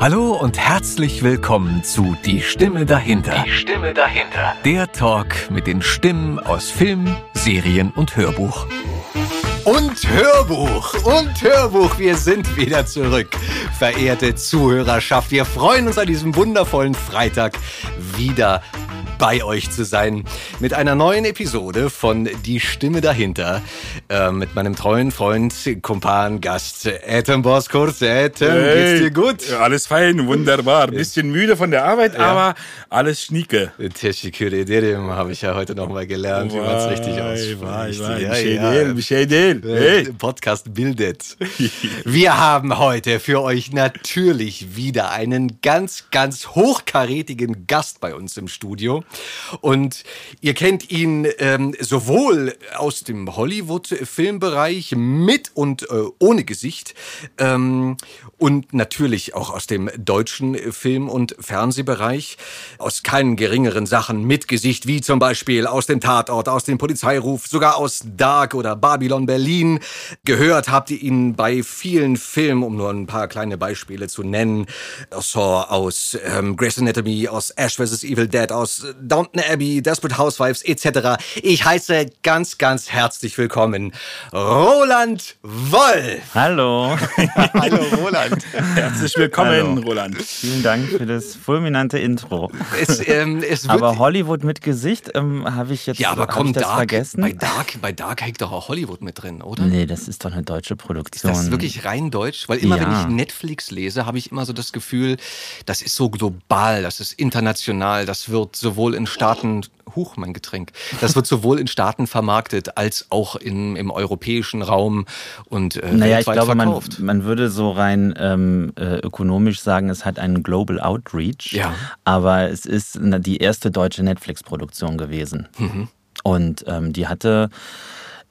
Hallo und herzlich willkommen zu Die Stimme dahinter. Die Stimme dahinter. Der Talk mit den Stimmen aus Film, Serien und Hörbuch. Und Hörbuch, wir sind wieder zurück. Verehrte Zuhörerschaft, wir freuen uns an diesem wundervollen Freitag wieder bei euch zu sein mit einer neuen Episode von Die Stimme dahinter mit meinem treuen Freund, Kumpan, Gast Ethem Bozkurt. Ethem, hey, geht's dir gut? Ja, alles fein, wunderbar. Bisschen müde von der Arbeit, ja. Aber alles schnieke. Teşekkür ederim habe ich ja heute nochmal gelernt, wie man es richtig ausspricht. Hey. Podcast bildet. Wir haben heute für euch natürlich wieder einen ganz, ganz hochkarätigen Gast bei uns im Studio. Und ihr kennt ihn sowohl aus dem Hollywood-Filmbereich mit und ohne Gesicht und natürlich auch aus dem deutschen Film- und Fernsehbereich, aus keinen geringeren Sachen mit Gesicht, wie zum Beispiel aus dem Tatort, aus dem Polizeiruf, sogar aus Dark oder Babylon Berlin. Gehört habt ihr ihn bei vielen Filmen, um nur ein paar kleine Beispiele zu nennen, aus Saw, aus Grey's Anatomy, aus Ash vs. Evil Dead, aus Downton Abbey, Desperate Housewives etc. Ich heiße ganz, ganz herzlich willkommen Roland Wolf. Hallo. Hallo Roland. Herzlich willkommen, hallo. Roland. Vielen Dank für das fulminante Intro. Aber Hollywood mit Gesicht habe ich jetzt vergessen. Ja, aber komm, bei Dark hängt doch auch Hollywood mit drin, oder? Nee, das ist doch eine deutsche Produktion. Ist das wirklich rein deutsch? Weil immer, wenn ich Netflix lese, habe ich immer so das Gefühl, das ist so global, das ist international, das wird sowohl in Staaten, das wird sowohl in Staaten vermarktet, als auch im europäischen Raum und weltweit verkauft. Man würde so rein ökonomisch sagen, es hat einen Global Outreach, ja. Aber es ist die erste deutsche Netflix-Produktion gewesen. Mhm. Und die hatte...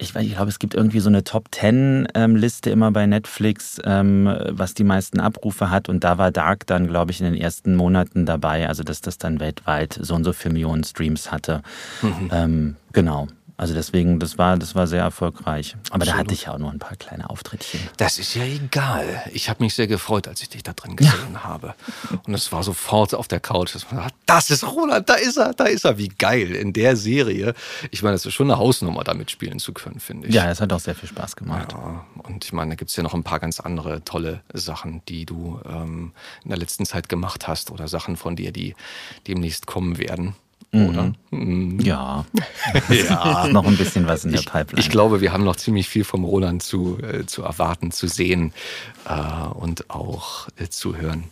Ich glaube, es gibt irgendwie so eine Top-10-Liste immer bei Netflix, was die meisten Abrufe hat. Und da war Dark dann, glaube ich, in den ersten Monaten dabei. Also, dass das dann weltweit so und so viele Millionen Streams hatte. Mhm. Genau. Also deswegen, das war sehr erfolgreich. Aber absolut. Da hatte ich ja auch nur ein paar kleine Auftrittchen. Das ist ja egal. Ich habe mich sehr gefreut, als ich dich da drin gesehen habe. Und es war sofort auf der Couch, dass man sagt, das ist Roland, da ist er. Wie geil in der Serie. Ich meine, das ist schon eine Hausnummer, da mitspielen zu können, finde ich. Ja, es hat auch sehr viel Spaß gemacht. Ja, und ich meine, da gibt es ja noch ein paar ganz andere tolle Sachen, die du in der letzten Zeit gemacht hast oder Sachen von dir, die demnächst kommen werden. Oder? Mhm. Ja. Ja. Noch ein bisschen was in der Pipeline. Ich glaube, wir haben noch ziemlich viel vom Roland zu erwarten, zu sehen und auch zu hören.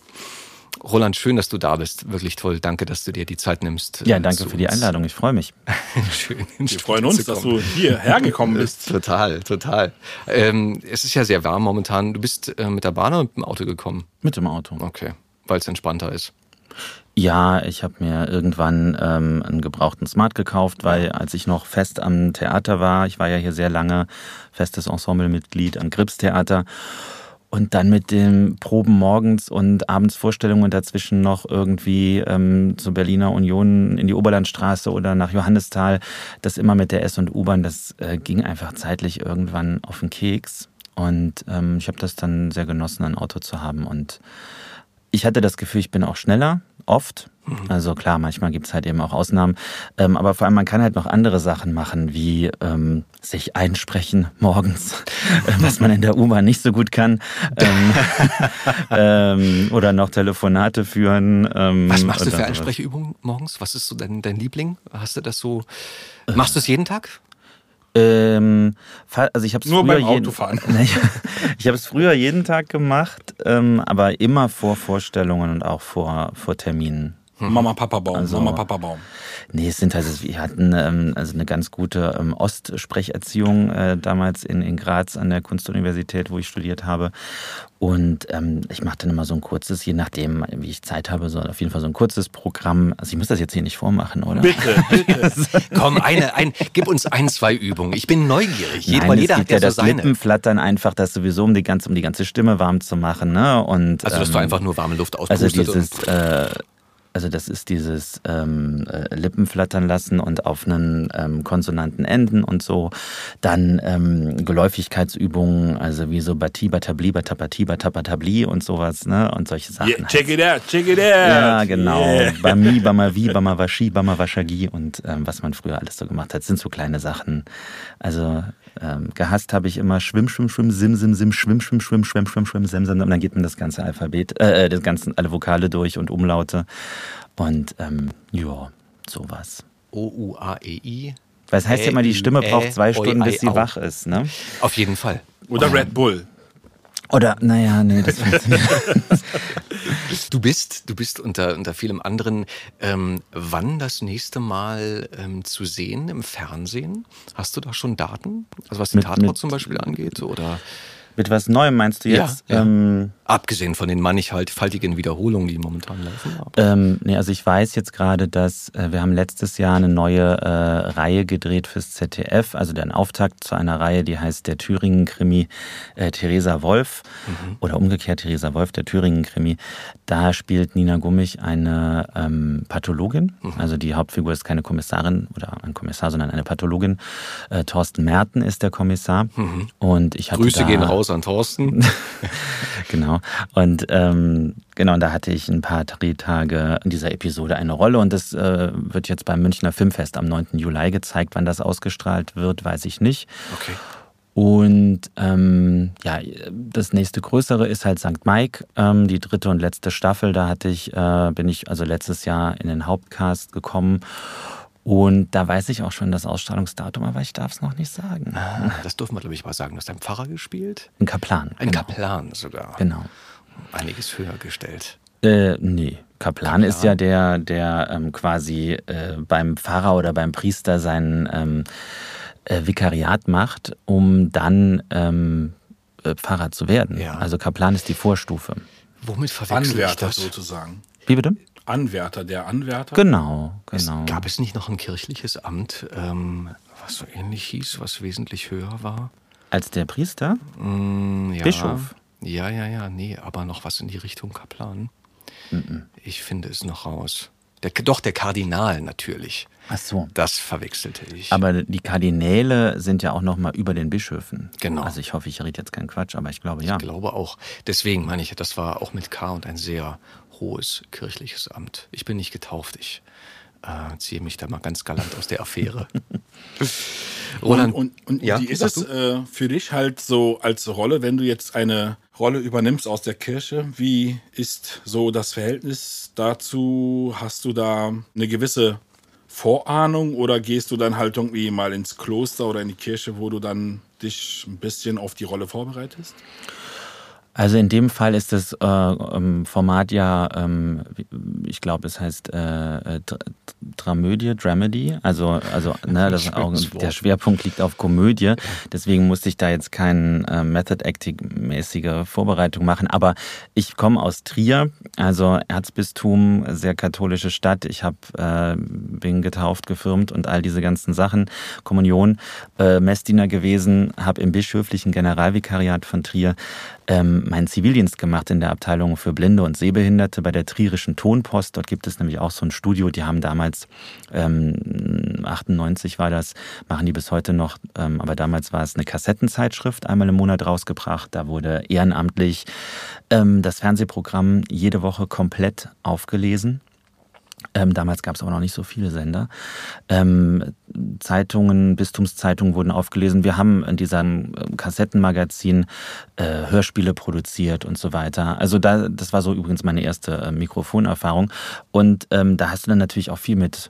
Roland, schön, dass du da bist. Wirklich toll. Danke, dass du dir die Zeit nimmst. Ja, danke für die Einladung. Ich freue mich. Schön. Wir freuen uns, dass du hierher gekommen bist. Total. Es ist ja sehr warm momentan. Du bist mit der Bahn oder mit dem Auto gekommen? Mit dem Auto. Okay, weil es entspannter ist. Ja, ich habe mir irgendwann einen gebrauchten Smart gekauft, weil als ich noch fest am Theater war, ich war ja hier sehr lange festes Ensemblemitglied am Grips-Theater und dann mit den Proben morgens und abends Vorstellungen und dazwischen noch irgendwie zur Berliner Union in die Oberlandstraße oder nach Johannesthal, das immer mit der S- und U-Bahn, das ging einfach zeitlich irgendwann auf den Keks und ich habe das dann sehr genossen, ein Auto zu haben und ich hatte das Gefühl, ich bin auch schneller, oft. Also klar, manchmal gibt es halt eben auch Ausnahmen. Aber vor allem, man kann halt noch andere Sachen machen, wie sich einsprechen morgens, was man in der U-Bahn nicht so gut kann. Oder noch Telefonate führen. Was machst du für Einsprechübungen morgens? Was ist so dein Liebling? Hast du das so? Machst du es jeden Tag? Also ich hab's nur früher beim Autofahren. Ich habe es früher jeden Tag gemacht, aber immer vor Vorstellungen und auch vor Terminen. Mama-Papa-Baum. Nee, es sind halt, wir hatten eine ganz gute Ostsprecherziehung damals in Graz an der Kunstuniversität, wo ich studiert habe. Und ich mache dann immer so ein kurzes, je nachdem, wie ich Zeit habe, so auf jeden Fall so ein kurzes Programm. Also ich muss das jetzt hier nicht vormachen, oder? Bitte. Komm, gib uns 1, 2 Übungen. Ich bin neugierig. Jeder hat ja so seine. Das Lippenflattern einfach, das sowieso, um die ganze Stimme warm zu machen. Ne? Und, dass du einfach nur warme Luft auspustest. Also dieses... Also das ist dieses Lippen flattern lassen und auf einen konsonanten Enden und so. Dann Geläufigkeitsübungen, also wie so Bati, Batabli, Batabati, Batabatabli und sowas, ne? Und solche Sachen. Yeah, check it out, check it out! Ja, genau. Yeah. Bami, Bamavi, Bamavashi, Bamavashagi und was man früher alles so gemacht hat, sind so kleine Sachen. Also gehasst habe ich immer Schwimm, Schwimm, Schwimm, Sim, Sim, Sim, Schwimm, Schwimm, Schwimm, Schwimm, Schwimm, Schwimm, Sim, Sim. Und dann geht man das ganze Alphabet, alle Vokale durch und Umlaute. Und ja, sowas. O, U, A, E, I. Weil es heißt ja immer, die Stimme braucht 2 Stunden, bis sie wach ist, ne? Auf jeden Fall. Oder Red Bull. Oder, naja, nee, das funktioniert. Du bist unter vielem anderen. Wann das nächste Mal zu sehen im Fernsehen? Hast du da schon Daten? Also was den Tatort zum Beispiel angeht? Oder? Mit was Neuem meinst du jetzt? Ja, ja. Abgesehen von den mannigfaltigen Wiederholungen, die momentan laufen. Nee, also ich weiß jetzt gerade, dass wir haben letztes Jahr eine neue Reihe gedreht fürs ZDF, also den Auftakt zu einer Reihe, die heißt der Thüringen-Krimi Theresa Wolf oder umgekehrt Theresa Wolf, der Thüringen-Krimi. Da spielt Nina Gummich eine Pathologin, also die Hauptfigur ist keine Kommissarin oder ein Kommissar, sondern eine Pathologin. Thorsten Merten ist der Kommissar. Mhm. Und ich hatte Grüße gehen raus an Thorsten. Genau. Und da hatte ich ein paar Drehtage in dieser Episode eine Rolle und das wird jetzt beim Münchner Filmfest am 9. Juli gezeigt. Wann das ausgestrahlt wird, weiß ich nicht. Okay. Und das nächste größere ist halt St. Maik, die 3. und letzte Staffel. Da bin ich letztes Jahr in den Hauptcast gekommen. Und da weiß ich auch schon das Ausstrahlungsdatum, aber ich darf es noch nicht sagen. Das dürfen wir, glaube ich, mal sagen. Du hast einen Pfarrer gespielt? Ein Kaplan. Kaplan sogar. Genau. Einiges höher gestellt. Nee. Kaplan ist ja der quasi beim Pfarrer oder beim Priester seinen Vikariat macht, um dann Pfarrer zu werden. Ja. Also Kaplan ist die Vorstufe. Womit verwechsel ich das? Sozusagen. Wie bitte? Anwärter, der Anwärter? Genau. Gab es nicht noch ein kirchliches Amt, was so ähnlich hieß, was wesentlich höher war? Als der Priester? Ja. Bischof? Ja, nee, aber noch was in die Richtung Kaplan. Ich finde es noch raus. Der Kardinal natürlich. Ach so. Das verwechselte ich. Aber die Kardinäle sind ja auch nochmal über den Bischöfen. Genau. Also ich hoffe, ich rede jetzt keinen Quatsch, aber ich glaube ja. Ich glaube auch. Deswegen meine ich, das war auch mit K und ein sehr hohes kirchliches Amt. Ich bin nicht getauft, ich ziehe mich da mal ganz galant aus der Affäre. Roland, und ja, wie ist es für dich halt so als Rolle, wenn du jetzt eine Rolle übernimmst aus der Kirche, wie ist so das Verhältnis dazu? Hast du da eine gewisse Vorahnung oder gehst du dann halt irgendwie mal ins Kloster oder in die Kirche, wo du dann dich ein bisschen auf die Rolle vorbereitest? Also in dem Fall ist das Format ja, ich glaube, es heißt Dramedy. Also das auch, der Schwerpunkt liegt auf Komödie. Deswegen musste ich da jetzt keine Method-Acting-mäßige Vorbereitung machen. Aber ich komme aus Trier, also Erzbistum, sehr katholische Stadt. Ich bin getauft, gefirmt und all diese ganzen Sachen. Kommunion, Messdiener gewesen, habe im bischöflichen Generalvikariat von Trier meinen Zivildienst gemacht in der Abteilung für Blinde und Sehbehinderte bei der Trierischen Tonpost. Dort gibt es nämlich auch so ein Studio. Die haben damals, 98 war das, machen die bis heute noch, aber damals war es eine Kassettenzeitschrift, einmal im Monat rausgebracht. Da wurde ehrenamtlich das Fernsehprogramm jede Woche komplett aufgelesen. Damals gab es aber noch nicht so viele Sender. Zeitungen, Bistumszeitungen wurden aufgelesen. Wir haben in diesem Kassettenmagazin Hörspiele produziert und so weiter. Also das war so übrigens meine erste Mikrofonerfahrung. Und da hast du dann natürlich auch viel mit.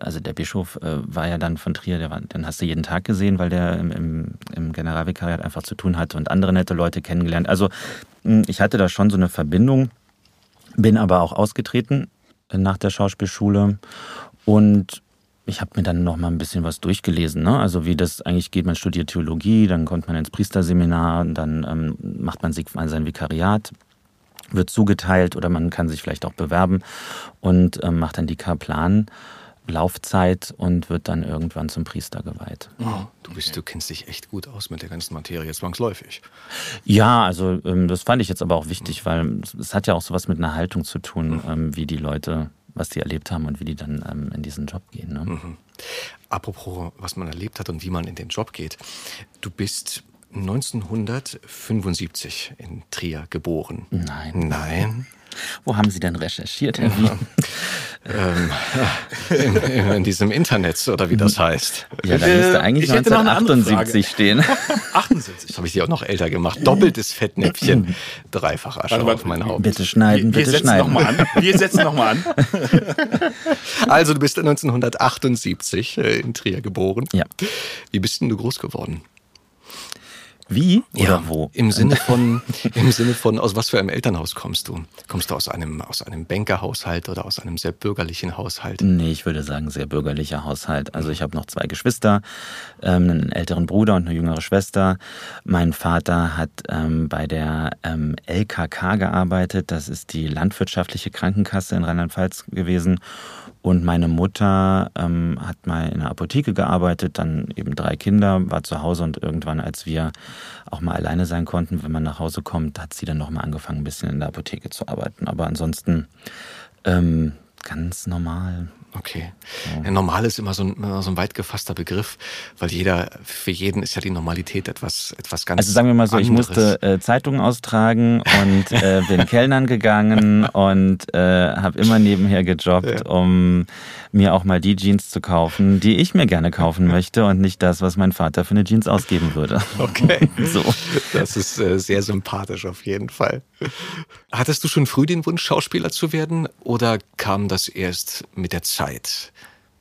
Also der Bischof war ja dann von Trier, den hast du jeden Tag gesehen, weil der im Generalvikariat einfach zu tun hatte und andere nette Leute kennengelernt. Also ich hatte da schon so eine Verbindung, bin aber auch ausgetreten nach der Schauspielschule und ich habe mir dann noch mal ein bisschen was durchgelesen, ne? Also wie das eigentlich geht, man studiert Theologie, dann kommt man ins Priesterseminar, dann macht man sein Vikariat, wird zugeteilt oder man kann sich vielleicht auch bewerben und macht dann die Kaplan Laufzeit und wird dann irgendwann zum Priester geweiht. Oh, du kennst dich echt gut aus mit der ganzen Materie, zwangsläufig. Ja, also das fand ich jetzt aber auch wichtig, weil es hat ja auch sowas mit einer Haltung zu tun, wie die Leute, was die erlebt haben und wie die dann in diesen Job gehen. Ne? Mhm. Apropos, was man erlebt hat und wie man in den Job geht. Du bist 1975 in Trier geboren. Nein. Wo haben Sie denn recherchiert, Herr Wien? In diesem Internet, oder wie das heißt. Ja, da müsste eigentlich 1978 stehen. 78? Das habe ich dir auch noch älter gemacht. Doppeltes Fettnäpfchen, dreifacher Asche auf mein Haupt. Bitte schneiden, bitte schneiden. Wir setzen nochmal an. Also, du bist 1978 in Trier geboren. Ja. Wie bist denn du groß geworden? Wie oder ja, wo? Im Sinne von, aus was für einem Elternhaus kommst du? Kommst du aus einem Bankerhaushalt oder aus einem sehr bürgerlichen Haushalt? Nee, ich würde sagen, sehr bürgerlicher Haushalt. Also ich habe noch zwei Geschwister, einen älteren Bruder und eine jüngere Schwester. Mein Vater hat bei der LKK gearbeitet. Das ist die landwirtschaftliche Krankenkasse in Rheinland-Pfalz gewesen. Und meine Mutter hat mal in einer Apotheke gearbeitet, dann eben 3 Kinder, war zu Hause und irgendwann, als wir auch mal alleine sein konnten, wenn man nach Hause kommt, hat sie dann nochmal angefangen, ein bisschen in der Apotheke zu arbeiten. Aber ansonsten ganz normal. Okay. Ja. Ja, normal ist immer so ein weit gefasster Begriff, weil für jeden ist ja die Normalität etwas ganz anderes. Also sagen wir mal so, ich musste Zeitungen austragen und bin Kellnern gegangen und habe immer nebenher gejobbt, ja, um mir auch mal die Jeans zu kaufen, die ich mir gerne kaufen möchte und nicht das, was mein Vater für eine Jeans ausgeben würde. Okay. So. Das ist sehr sympathisch auf jeden Fall. Hattest du schon früh den Wunsch, Schauspieler zu werden oder kam das erst mit der Zeit?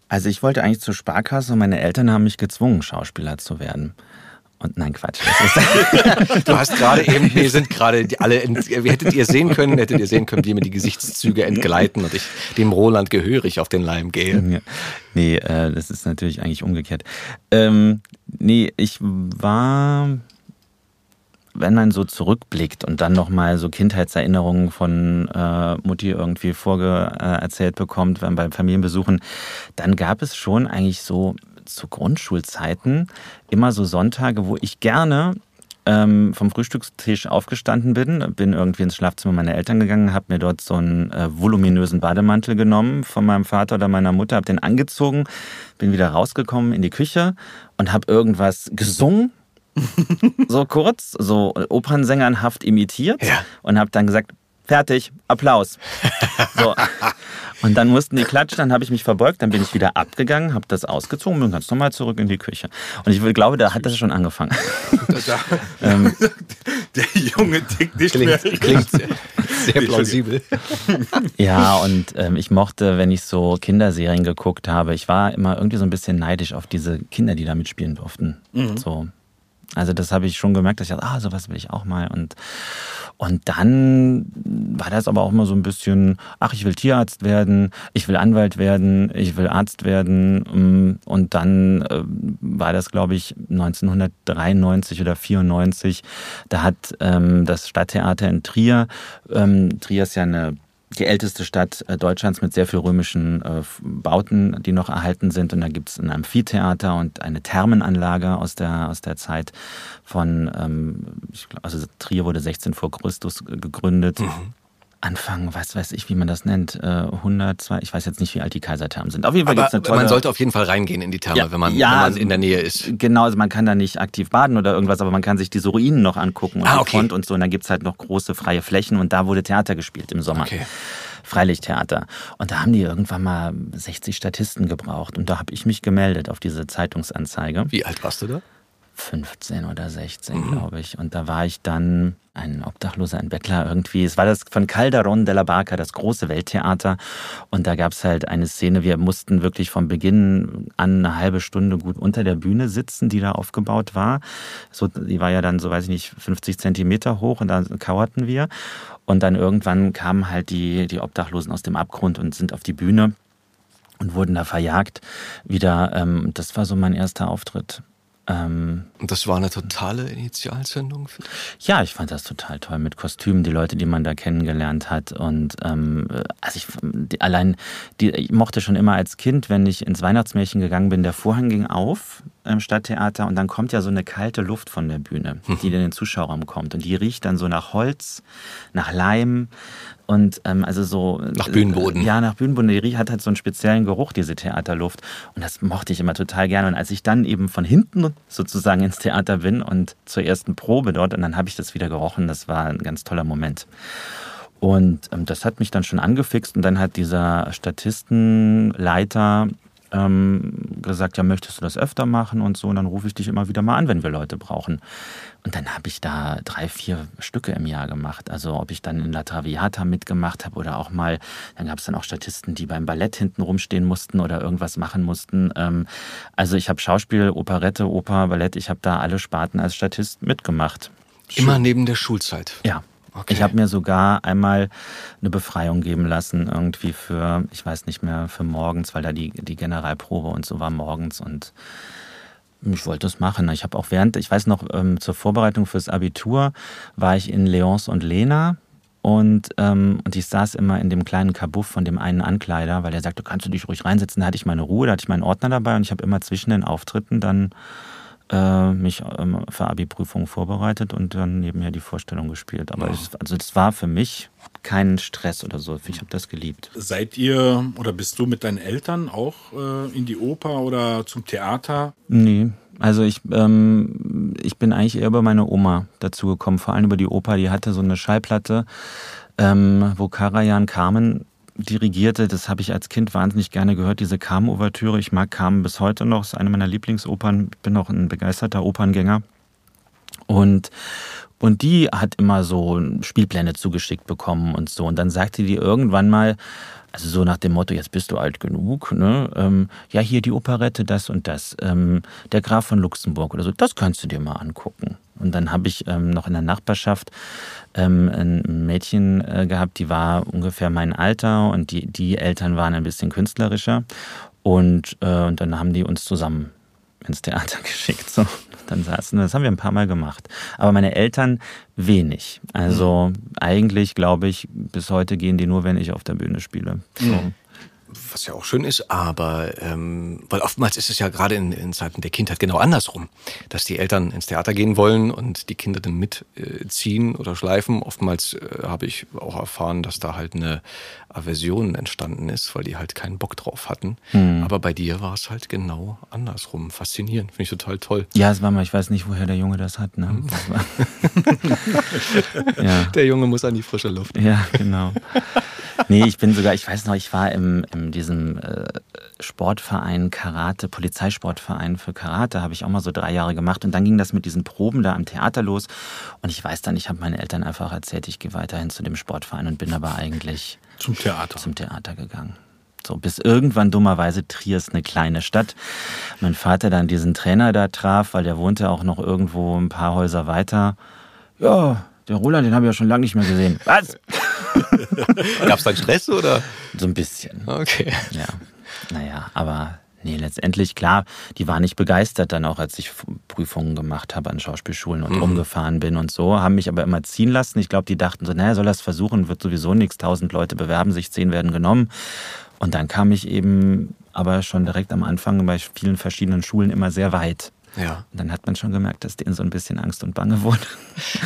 Also ich wollte eigentlich zur Sparkasse und meine Eltern haben mich gezwungen, Schauspieler zu werden. Und nein, Quatsch. Du hast gerade eben, wir sind gerade alle, hättet ihr sehen können, wie mir die Gesichtszüge entgleiten und ich dem Roland gehörig auf den Leim gehe. Nee, das ist natürlich eigentlich umgekehrt. Nee, ich war, wenn man so zurückblickt und dann nochmal so Kindheitserinnerungen von Mutti irgendwie erzählt bekommt, wenn bei Familienbesuchen, dann gab es schon eigentlich so zu Grundschulzeiten immer so Sonntage, wo ich gerne vom Frühstückstisch aufgestanden bin irgendwie ins Schlafzimmer meiner Eltern gegangen, habe mir dort so einen voluminösen Bademantel genommen von meinem Vater oder meiner Mutter, habe den angezogen, bin wieder rausgekommen in die Küche und habe irgendwas gesungen, so kurz, so opernsängernhaft imitiert, ja, und habe dann gesagt, fertig, Applaus. So. Und dann mussten die klatschen, dann habe ich mich verbeugt, dann bin ich wieder abgegangen, habe das ausgezogen, bin ganz normal zurück in die Küche. Und ich glaube, da hat das schon angefangen. Der Junge tickt nicht mehr. Klingt sehr plausibel. Ja, und ich mochte, wenn ich so Kinderserien geguckt habe, ich war immer irgendwie so ein bisschen neidisch auf diese Kinder, die da mitspielen durften. Mhm. So. Also das habe ich schon gemerkt, dass ich dachte, sowas will ich auch mal. Und dann war das aber auch immer so ein bisschen, ich will Tierarzt werden, ich will Anwalt werden, ich will Arzt werden. Und dann war das, glaube ich, 1993 oder 1994, da hat das Stadttheater in Trier, Trier ist ja die älteste Stadt Deutschlands mit sehr viel römischen Bauten, die noch erhalten sind. Und da gibt es ein Amphitheater und eine Thermenanlage aus der Zeit von, also Trier wurde 16 vor Christus gegründet. Mhm. Anfang, was weiß ich, wie man das nennt, 102, ich weiß jetzt nicht, wie alt die Kaiserthermen sind. Auf jeden Fall gibt's eine tolle. Man sollte auf jeden Fall reingehen in die Therme, ja, wenn man in der Nähe ist. Genau, also man kann da nicht aktiv baden oder irgendwas, aber man kann sich diese Ruinen noch angucken und die Front und so. Und dann gibt's halt noch große freie Flächen und da wurde Theater gespielt im Sommer. Okay. Freilichttheater. Und da haben die irgendwann mal 60 Statisten gebraucht und da habe ich mich gemeldet auf diese Zeitungsanzeige. Wie alt warst du da? 15 oder 16, glaube ich. Und da war ich dann ein Obdachloser, ein Bettler irgendwie. Es war das von Calderón de la Barca, das große Welttheater. Und da gab es halt eine Szene, wir mussten wirklich von Beginn an eine halbe Stunde gut unter der Bühne sitzen, die da aufgebaut war. So, die war ja dann, so weiß ich nicht, 50 Zentimeter hoch und da kauerten wir. Und dann irgendwann kamen halt die Obdachlosen aus dem Abgrund und sind auf die Bühne und wurden da verjagt wieder. Das war so mein erster Auftritt. Und das war eine totale Initialzündung? Ja, ich fand das total toll mit Kostümen, die Leute, die man da kennengelernt hat. Und ich mochte schon immer als Kind, wenn ich ins Weihnachtsmärchen gegangen bin, der Vorhang ging auf im Stadttheater und dann kommt ja so eine kalte Luft von der Bühne, die in den Zuschauerraum kommt. Und die riecht dann so nach Holz, nach Leim und also so... Nach Bühnenboden. Ja, nach Bühnenboden. Die hat halt so einen speziellen Geruch, diese Theaterluft. Und das mochte ich immer total gerne. Und als ich dann eben von hinten sozusagen ins Theater bin und zur ersten Probe dort und dann habe ich das wieder gerochen, das war ein ganz toller Moment. Und das hat mich dann schon angefixt und dann hat dieser Statistenleiter gesagt, ja, möchtest du das öfter machen und so, und dann rufe ich dich immer wieder mal an, wenn wir Leute brauchen. Und dann habe ich da 3-4 Stücke im Jahr gemacht, also ob ich dann in La Traviata mitgemacht habe oder auch mal, dann gab es dann auch Statisten, die beim Ballett hinten rumstehen mussten oder irgendwas machen mussten. Also ich habe Schauspiel, Operette, Oper, Ballett, ich habe da alle Sparten als Statist mitgemacht. Immer neben der Schulzeit? Ja. Okay. Ich habe mir sogar einmal eine Befreiung geben lassen, irgendwie für, ich weiß nicht mehr, für morgens, weil da die Generalprobe und so war morgens und ich wollte es machen. Ich habe auch ich weiß noch, zur Vorbereitung fürs Abitur war ich in Leons und Lena und ich saß immer in dem kleinen Kabuff von dem einen Ankleider, weil er sagte, kannst du dich ruhig reinsetzen, da hatte ich meine Ruhe, da hatte ich meinen Ordner dabei und ich habe immer zwischen den Auftritten dann mich für Abi-Prüfungen vorbereitet und dann nebenher die Vorstellung gespielt. Aber das war für mich kein Stress oder so. Ich habe das geliebt. Seid ihr oder bist du mit deinen Eltern auch in die Oper oder zum Theater? Nee, also ich bin eigentlich eher über meine Oma dazu gekommen, vor allem über die Oper. Die hatte so eine Schallplatte, wo Karajan Carmen dirigierte, das habe ich als Kind wahnsinnig gerne gehört, diese Carmen-Ouvertüre. Ich mag Carmen bis heute noch, ist eine meiner Lieblingsopern. Ich bin auch ein begeisterter Operngänger. Und die hat immer so Spielpläne zugeschickt bekommen und so. Und dann sagte die irgendwann mal, also so nach dem Motto, jetzt bist du alt genug, ne? Ja, hier die Operette, das und das. Der Graf von Luxemburg oder so, das kannst du dir mal angucken. Und dann habe ich noch in der Nachbarschaft ein Mädchen gehabt, die war ungefähr mein Alter und die Eltern waren ein bisschen künstlerischer. Und dann haben die uns zusammen ins Theater geschickt. So. Dann saßen wir, das haben wir ein paar Mal gemacht. Aber meine Eltern wenig. Also eigentlich, glaube ich, bis heute gehen die nur, wenn ich auf der Bühne spiele. So. Was ja auch schön ist, aber weil oftmals ist es ja gerade in Zeiten der Kindheit genau andersrum, dass die Eltern ins Theater gehen wollen und die Kinder dann mitziehen oder schleifen. Oftmals habe ich auch erfahren, dass da halt eine Aversion entstanden ist, weil die halt keinen Bock drauf hatten. Mhm. Aber bei dir war es halt genau andersrum. Faszinierend, finde ich total toll. Ja, es war mal, ich weiß nicht, woher der Junge das hat. Ne? Ja. Der Junge muss an die frische Luft. Ja, genau. Nee, ich weiß noch, ich war in diesem Sportverein Karate, Polizeisportverein für Karate, habe ich auch mal so 3 Jahre gemacht. Und dann ging das mit diesen Proben da am Theater los. Und ich weiß dann, ich habe meinen Eltern einfach erzählt, ich gehe weiterhin zu dem Sportverein und bin aber eigentlich zum Theater gegangen. So, bis irgendwann dummerweise Trier ist eine kleine Stadt. Mein Vater dann diesen Trainer da traf, weil der wohnte auch noch irgendwo ein paar Häuser weiter. Ja, der Roland, den habe ich ja schon lange nicht mehr gesehen. Was? Gab es dann Stress oder? So ein bisschen. Okay. Ja. Naja, aber nee, letztendlich, klar, die waren nicht begeistert dann auch, als ich Prüfungen gemacht habe an Schauspielschulen und rumgefahren bin und so, haben mich aber immer ziehen lassen. Ich glaube, die dachten so, naja, soll das versuchen, wird sowieso nichts, 1000 Leute bewerben sich, 10 werden genommen. Und dann kam ich eben aber schon direkt am Anfang bei vielen verschiedenen Schulen immer sehr weit. Ja. Und dann hat man schon gemerkt, dass denen so ein bisschen Angst und Bange wurde.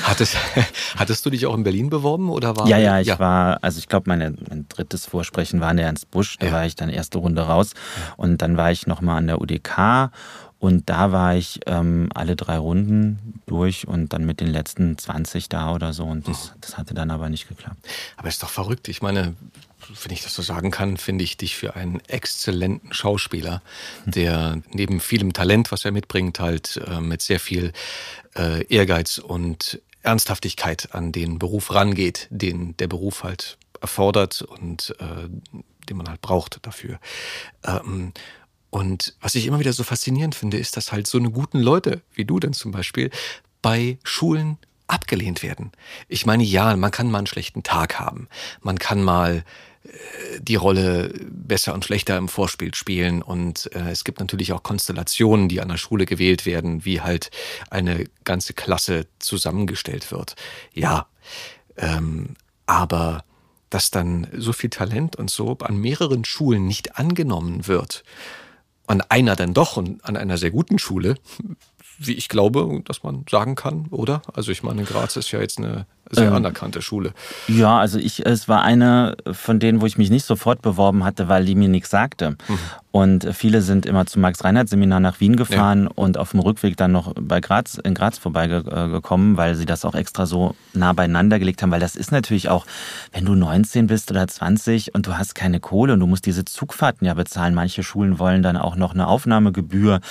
Hattest du dich auch in Berlin beworben oder war? Ja, ich war, also ich glaube, mein drittes Vorsprechen war in der Ernst-Busch, da war ich dann erste Runde raus und dann war ich nochmal an der UDK und da war ich alle 3 Runden durch und dann mit den letzten 20 da oder so und das hatte dann aber nicht geklappt. Aber ist doch verrückt, ich meine... Wenn ich das so sagen kann, finde ich dich für einen exzellenten Schauspieler, der neben vielem Talent, was er mitbringt, halt mit sehr viel Ehrgeiz und Ernsthaftigkeit an den Beruf rangeht, den der Beruf halt erfordert und den man halt braucht dafür. Und was ich immer wieder so faszinierend finde, ist, dass halt so eine guten Leute, wie du denn zum Beispiel, bei Schulen abgelehnt werden. Ich meine, ja, man kann mal einen schlechten Tag haben. Man kann mal die Rolle besser und schlechter im Vorspiel spielen. Und es gibt natürlich auch Konstellationen, die an der Schule gewählt werden, wie halt eine ganze Klasse zusammengestellt wird. Ja, aber dass dann so viel Talent und so an mehreren Schulen nicht angenommen wird, an einer dann doch und an einer sehr guten Schule, wie ich glaube, dass man sagen kann, oder? Also ich meine, Graz ist ja jetzt eine sehr anerkannte Schule. Ja, also es war eine von denen, wo ich mich nicht sofort beworben hatte, weil die mir nichts sagte. Mhm. Und viele sind immer zum Max-Reinhardt-Seminar nach Wien gefahren und auf dem Rückweg dann noch in Graz vorbeigekommen, weil sie das auch extra so nah beieinander gelegt haben. Weil das ist natürlich auch, wenn du 19 bist oder 20 und du hast keine Kohle und du musst diese Zugfahrten ja bezahlen. Manche Schulen wollen dann auch noch eine Aufnahmegebühr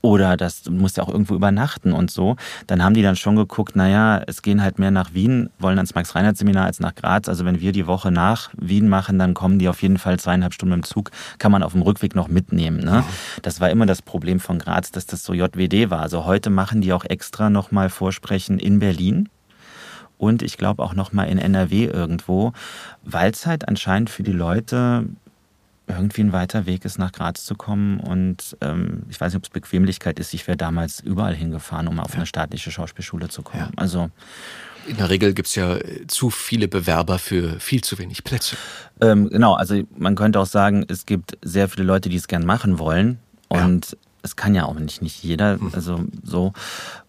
oder das, du musst ja auch irgendwo übernachten und so, dann haben die dann schon geguckt, naja, es gehen halt mehr nach Wien, wollen ans Max-Reinhardt-Seminar als nach Graz. Also wenn wir die Woche nach Wien machen, dann kommen die auf jeden Fall 2,5 Stunden im Zug, kann man auf dem Rückweg noch mitnehmen. Ne? Das war immer das Problem von Graz, dass das so JWD war. Also heute machen die auch extra nochmal Vorsprechen in Berlin und ich glaube auch nochmal in NRW irgendwo, weil es halt anscheinend für die Leute irgendwie ein weiter Weg ist, nach Graz zu kommen und ich weiß nicht, ob es Bequemlichkeit ist. Ich wäre damals überall hingefahren, um auf eine staatliche Schauspielschule zu kommen. Ja. Also in der Regel gibt es ja zu viele Bewerber für viel zu wenig Plätze. Genau, also man könnte auch sagen, es gibt sehr viele Leute, die es gern machen wollen und es kann ja auch nicht jeder, also so.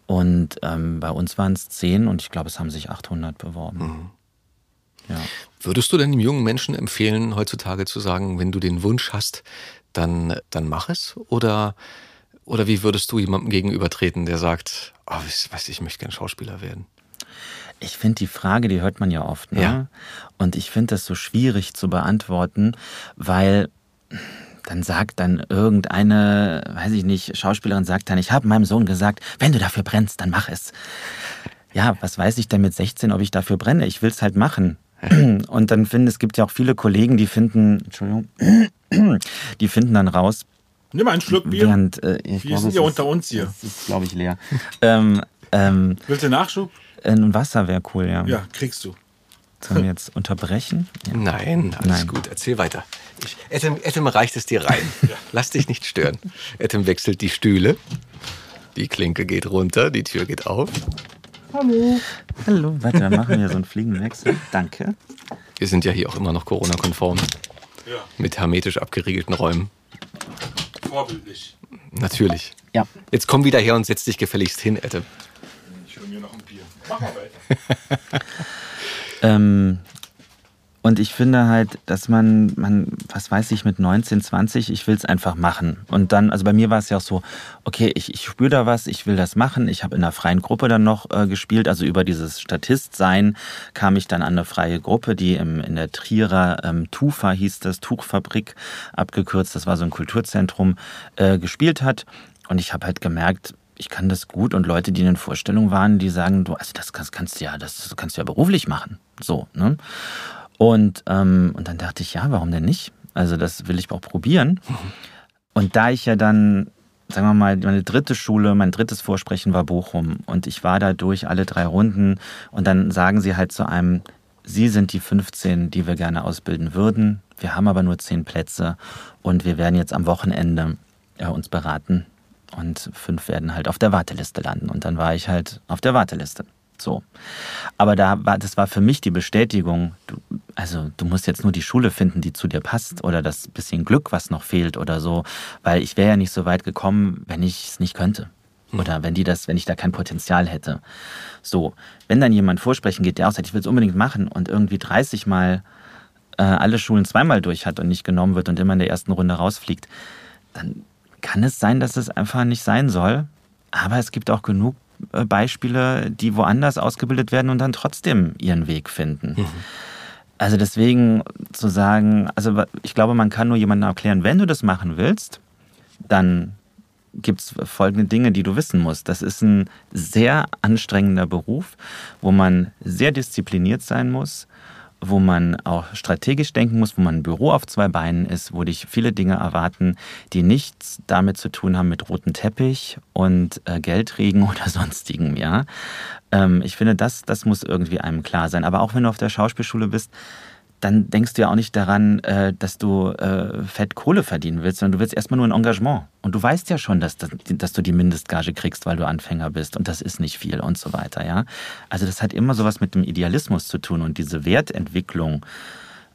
Und bei uns waren es 10 und ich glaube, es haben sich 800 beworben. Mhm. Ja. Würdest du denn dem jungen Menschen empfehlen, heutzutage zu sagen, wenn du den Wunsch hast, dann mach es? Oder wie würdest du jemandem gegenübertreten, der sagt, oh, ich möchte gerne Schauspieler werden? Ich finde die Frage, die hört man ja oft. Ne? Ja. Und ich finde das so schwierig zu beantworten, weil dann sagt dann irgendeine, weiß ich nicht, Schauspielerin sagt dann, ich habe meinem Sohn gesagt, wenn du dafür brennst, dann mach es. Ja, was weiß ich denn mit 16, ob ich dafür brenne? Ich will es halt machen. Und dann es gibt ja auch viele Kollegen, die finden dann raus. Nimm mal einen Schluck Bier. Wir sind ja unter uns hier. Das ist, glaube ich, leer. Willst du Nachschub? Ein Wasser wäre cool, ja. Ja, kriegst du. Sollen wir jetzt unterbrechen? Ja. Nein, alles gut. Erzähl weiter. Etem reicht es dir rein. Lass dich nicht stören. Etem wechselt die Stühle. Die Klinke geht runter, die Tür geht auf. Hallo. Hallo, warte, dann machen wir so einen Fliegenwechsel. Danke. Wir sind ja hier auch immer noch Corona-konform. Ja. Mit hermetisch abgeriegelten Räumen. Vorbildlich. Natürlich. Ja. Jetzt komm wieder her und setz dich gefälligst hin, Ette. Ich hol mir noch ein Bier. Mach mal weiter. Und ich finde halt, dass man, was weiß ich, mit 19, 20, ich will es einfach machen. Und dann, also bei mir war es ja auch so, okay, ich spüre da was, ich will das machen. Ich habe in einer freien Gruppe dann noch gespielt. Also über dieses Statistsein kam ich dann an eine freie Gruppe, die in der Trierer TUFA hieß das, Tuchfabrik abgekürzt, das war so ein Kulturzentrum, gespielt hat. Und ich habe halt gemerkt, ich kann das gut, und Leute, die in den Vorstellungen waren, die sagen, du, also das kannst du ja beruflich machen. So, ne? Und dann dachte ich, ja, warum denn nicht? Also das will ich auch probieren. Und da ich ja dann, sagen wir mal, mein drittes Vorsprechen war Bochum. Und ich war da durch alle 3 Runden. Und dann sagen sie halt zu einem, Sie sind die 15, die wir gerne ausbilden würden. Wir haben aber nur 10 Plätze. Und wir werden jetzt am Wochenende uns beraten. Und 5 werden halt auf der Warteliste landen. Und dann war ich halt auf der Warteliste. So. Aber das war für mich die Bestätigung, du musst jetzt nur die Schule finden, die zu dir passt, oder das bisschen Glück, was noch fehlt oder so, weil ich wäre ja nicht so weit gekommen, wenn ich es nicht könnte. Oder wenn ich da kein Potenzial hätte. So, wenn dann jemand vorsprechen geht, der auch sagt, ich will es unbedingt machen und irgendwie 30 Mal alle Schulen 2-mal durch hat und nicht genommen wird und immer in der ersten Runde rausfliegt, dann kann es sein, dass es einfach nicht sein soll. Aber es gibt auch genug Beispiele, die woanders ausgebildet werden und dann trotzdem ihren Weg finden. Mhm. Also deswegen zu sagen, also ich glaube, man kann nur jemandem erklären, wenn du das machen willst, dann gibt es folgende Dinge, die du wissen musst. Das ist ein sehr anstrengender Beruf, wo man sehr diszipliniert sein muss, wo man auch strategisch denken muss, wo man ein Büro auf zwei Beinen ist, wo dich viele Dinge erwarten, die nichts damit zu tun haben mit rotem Teppich und Geldregen oder sonstigem, ja. Ich finde, das muss irgendwie einem klar sein. Aber auch wenn du auf der Schauspielschule bist, dann denkst du ja auch nicht daran, dass du fett Kohle verdienen willst, sondern du willst erstmal nur ein Engagement. Und du weißt ja schon, dass du die Mindestgage kriegst, weil du Anfänger bist und das ist nicht viel und so weiter. Ja? Also das hat immer sowas mit dem Idealismus zu tun und diese Wertentwicklung,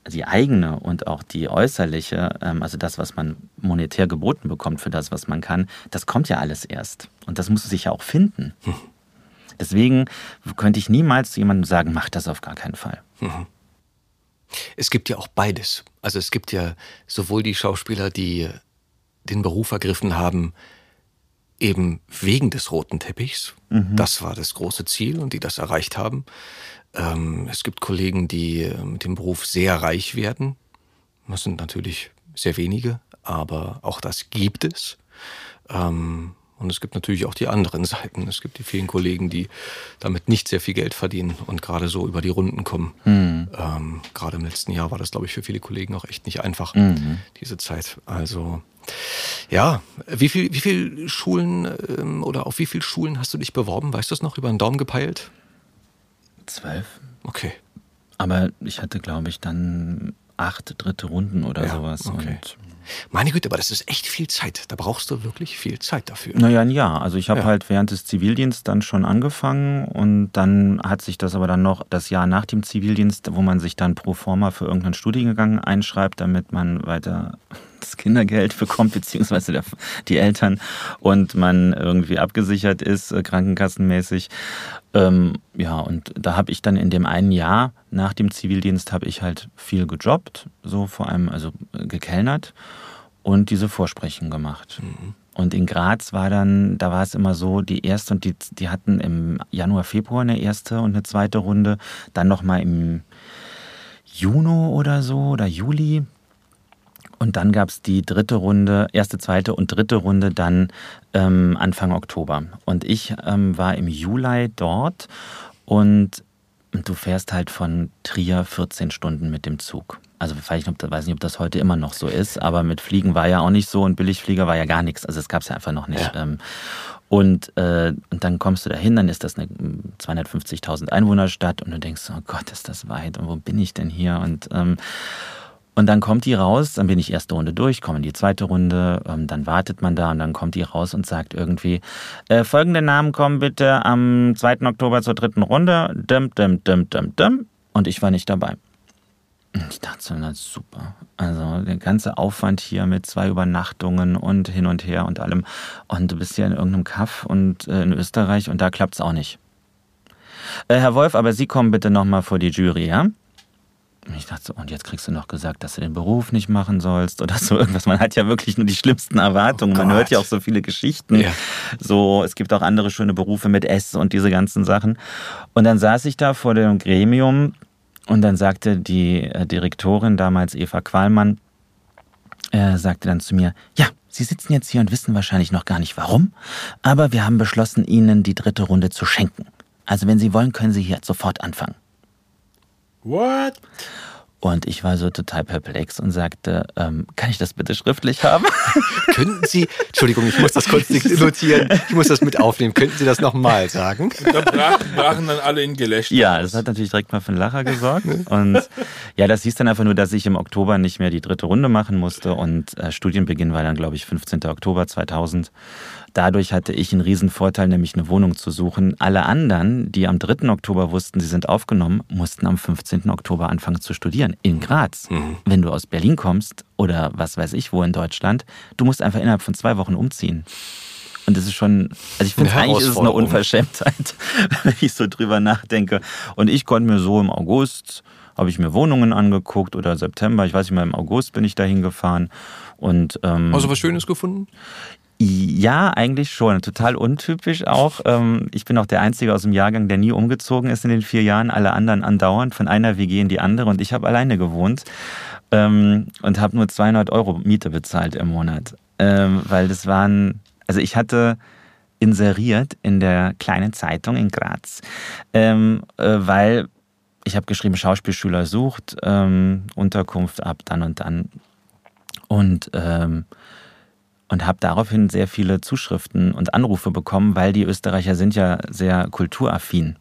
die eigene und auch die äußerliche, also das, was man monetär geboten bekommt für das, was man kann, das kommt ja alles erst. Und das musst du sich ja auch finden. Deswegen könnte ich niemals zu jemandem sagen, mach das auf gar keinen Fall. Es gibt ja auch beides. Also es gibt ja sowohl die Schauspieler, die den Beruf ergriffen haben, eben wegen des roten Teppichs. Mhm. Das war das große Ziel und die das erreicht haben. Es gibt Kollegen, die mit dem Beruf sehr reich werden. Das sind natürlich sehr wenige, aber auch das gibt es. Und es gibt natürlich auch die anderen Seiten. Es gibt die vielen Kollegen, die damit nicht sehr viel Geld verdienen und gerade so über die Runden kommen. Mhm. Gerade im letzten Jahr war das, glaube ich, für viele Kollegen auch echt nicht einfach, diese Zeit. Also ja, wie viel Schulen oder auf wie viele Schulen hast du dich beworben? Weißt du es noch, über den Daumen gepeilt? 12. Okay. Aber ich hatte, glaube ich, dann 8 dritte Runden oder sowas. Okay. Und meine Güte, aber das ist echt viel Zeit. Da brauchst du wirklich viel Zeit dafür. Naja, ein Jahr. Also ich habe halt während des Zivildienstes dann schon angefangen und dann hat sich das aber dann noch das Jahr nach dem Zivildienst, wo man sich dann pro forma für irgendeinen Studiengang einschreibt, damit man weiter das Kindergeld bekommt, beziehungsweise die Eltern und man irgendwie abgesichert ist, krankenkassenmäßig. Und da habe ich dann in dem einen Jahr nach dem Zivildienst habe ich halt viel gejobbt, so vor allem also gekellnert und diese Vorsprechen gemacht. Mhm. Und in Graz war es immer so, die erste und die hatten im Januar, Februar eine erste und eine zweite Runde, dann nochmal im Juni oder so oder Juli. Und dann gab es die dritte Runde, erste, zweite und dritte Runde dann Anfang Oktober. Und ich war im Juli dort und du fährst halt von Trier 14 Stunden mit dem Zug. Also ich weiß nicht, ob das heute immer noch so ist, aber mit Fliegen war ja auch nicht so und Billigflieger war ja gar nichts. Also es gab es ja einfach noch nicht. Ja. Und dann kommst du dahin, dann ist das eine 250.000 Einwohnerstadt und du denkst, oh Gott, ist das weit und wo bin ich denn hier? Und dann kommt die raus, dann bin ich erste Runde durch, komme in die zweite Runde, dann wartet man da und dann kommt die raus und sagt irgendwie, folgende Namen kommen bitte am 2. Oktober zur dritten Runde, und ich war nicht dabei. Und ich dachte so, na super, also der ganze Aufwand hier mit 2 Übernachtungen und hin und her und allem und du bist hier in irgendeinem Kaff und in Österreich und da klappt es auch nicht. Herr Wolf, aber Sie kommen bitte nochmal vor die Jury, ja? Ich dachte so, und jetzt kriegst du noch gesagt, dass du den Beruf nicht machen sollst oder so irgendwas. Man hat ja wirklich nur die schlimmsten Erwartungen. Man hört ja auch so viele Geschichten. Ja. So, es gibt auch andere schöne Berufe mit S und diese ganzen Sachen. Und dann saß ich da vor dem Gremium und dann sagte die Direktorin, damals Eva Qualmann, sagte dann zu mir, ja, Sie sitzen jetzt hier und wissen wahrscheinlich noch gar nicht warum, aber wir haben beschlossen, Ihnen die dritte Runde zu schenken. Also wenn Sie wollen, können Sie hier sofort anfangen. What? Und ich war so total perplex und sagte, kann ich das bitte schriftlich haben? Könnten Sie, Entschuldigung, ich muss das kurz notieren, ich muss das mit aufnehmen, könnten Sie das nochmal sagen? Und da brachen dann alle in Gelächter. Ja, das hat natürlich direkt mal für einen Lacher gesorgt. Und ja, das hieß dann einfach nur, dass ich im Oktober nicht mehr die dritte Runde machen musste und Studienbeginn war dann, glaube ich, 15. Oktober 2000. Dadurch hatte ich einen riesen Vorteil, nämlich eine Wohnung zu suchen. Alle anderen, die am 3. Oktober wussten, sie sind aufgenommen, mussten am 15. Oktober anfangen zu studieren. In Graz. Mhm. Wenn du aus Berlin kommst oder was weiß ich wo in Deutschland, du musst einfach innerhalb von 2 Wochen umziehen. Und das ist schon, also ich finde, eigentlich ist es eine Unverschämtheit, wenn ich so drüber nachdenke. Und ich konnte mir so im August, habe ich mir Wohnungen angeguckt oder September, ich weiß nicht mehr, im August bin ich da hingefahren. Also was Schönes gefunden? Ja, eigentlich schon. Total untypisch auch. Ich bin auch der Einzige aus dem Jahrgang, der nie umgezogen ist in den 4 Jahren. Alle anderen andauernd von einer WG in die andere. Und ich habe alleine gewohnt und habe nur 200 Euro Miete bezahlt im Monat. Weil das waren... Also ich hatte inseriert in der kleinen Zeitung in Graz, weil ich habe geschrieben, Schauspielschüler sucht, Unterkunft ab dann und dann. Und habe daraufhin sehr viele Zuschriften und Anrufe bekommen, weil die Österreicher sind ja sehr kulturaffin.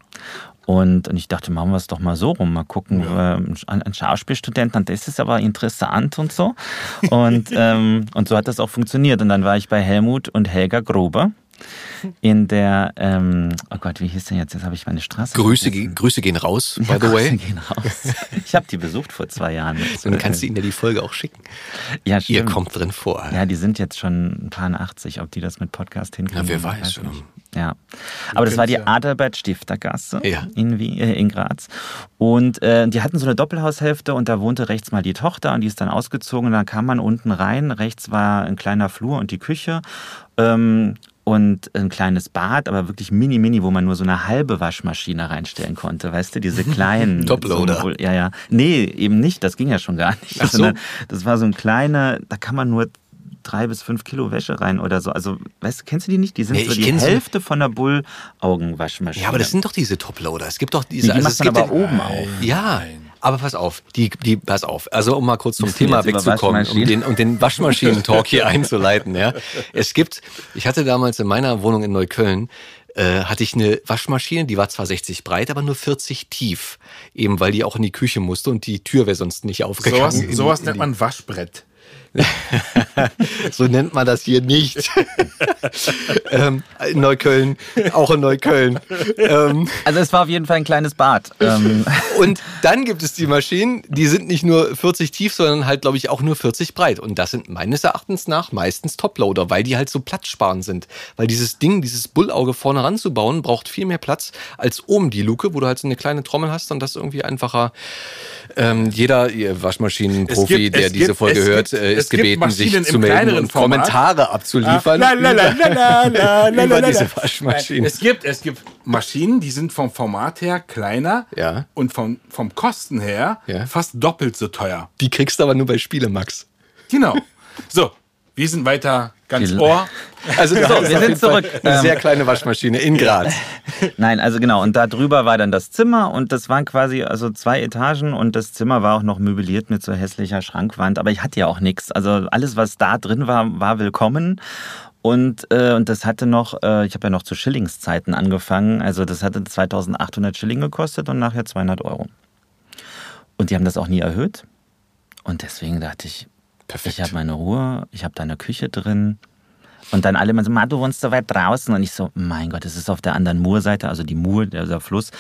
Und ich dachte, machen wir es doch mal so rum, mal gucken, ja. Ein Schauspielstudenten, das ist aber interessant und so. Und so hat das auch funktioniert. Und dann war ich bei Helmut und Helga Grober in der, oh Gott, wie hieß denn jetzt? Jetzt habe ich meine Straße. Grüße gehen raus, by the way. Grüße gehen raus. Ich habe die besucht vor 2 Jahren. Dann kannst du ihnen ja die Folge auch schicken. Ja, stimmt. Ihr kommt drin vor. Ja, die sind jetzt schon ein paar 80, ob die das mit Podcast hinkriegen. Ja, wer weiß. Ja. Aber das war die Adalbert-Stifter-Gasse in Graz. Und die hatten so eine Doppelhaushälfte und da wohnte rechts mal die Tochter und die ist dann ausgezogen. Und dann kam man unten rein, rechts war ein kleiner Flur und die Küche. Und ein kleines Bad, aber wirklich mini, wo man nur so eine halbe Waschmaschine reinstellen konnte. Weißt du, diese kleinen... Toploader. So, ja. Nee, eben nicht. Das ging ja schon gar nicht. Ach so. Das war so ein kleiner... Da kann man nur 3 bis 5 Kilo Wäsche rein oder so. Also, weißt du, kennst du die nicht? Die sind nee, so die Hälfte von der Bull-Augen-Waschmaschine. Ja, aber das sind doch diese Toploader. Es gibt doch diese... Die machst du aber oben auf. Ja, aber pass auf, pass auf. Also um mal kurz zum Thema wegzukommen, um den Waschmaschinen-Talk hier einzuleiten. Ja. Ich hatte damals in meiner Wohnung in Neukölln, hatte ich eine Waschmaschine, die war zwar 60 breit, aber nur 40 tief. Eben weil die auch in die Küche musste und die Tür wäre sonst nicht aufgegangen. Sowas nennt man Waschbrett. So nennt man das hier nicht. In Neukölln. Also es war auf jeden Fall ein kleines Bad. Und dann gibt es die Maschinen, die sind nicht nur 40 tief, sondern halt, glaube ich, auch nur 40 breit. Und das sind meines Erachtens nach meistens Toploader, weil die halt so platzsparend sind. Weil dieses Bullauge vorne ranzubauen, braucht viel mehr Platz als oben die Luke, wo du halt so eine kleine Trommel hast und das irgendwie einfacher. Jeder Waschmaschinenprofi, der diese Folge hört, ist gebeten, sich zu melden und Kommentare abzuliefern über diese Waschmaschinen. Es gibt Maschinen, die sind vom Format her kleiner und vom Kosten her fast doppelt so teuer. Die kriegst du aber nur bei Spielemax. Genau. So, wir sind weiter ganz Ohr. Also wir sind zurück. Eine sehr kleine Waschmaschine in Graz. Nein, also genau. Und da drüber war dann das Zimmer und das waren quasi also 2 Etagen und das Zimmer war auch noch möbliert mit so hässlicher Schrankwand. Aber ich hatte ja auch nichts. Also alles, was da drin war, war willkommen. Und das hatte noch, ich habe ja noch zu Schillingszeiten angefangen. Also das hatte 2800 Schilling gekostet und nachher 200 Euro. Und die haben das auch nie erhöht. Und deswegen dachte ich, perfekt. Ich habe meine Ruhe, ich habe da eine Küche drin. Und dann alle immer so, du wohnst so weit draußen. Und ich so, mein Gott, das ist auf der anderen Murseite, also die Mur, der Fluss.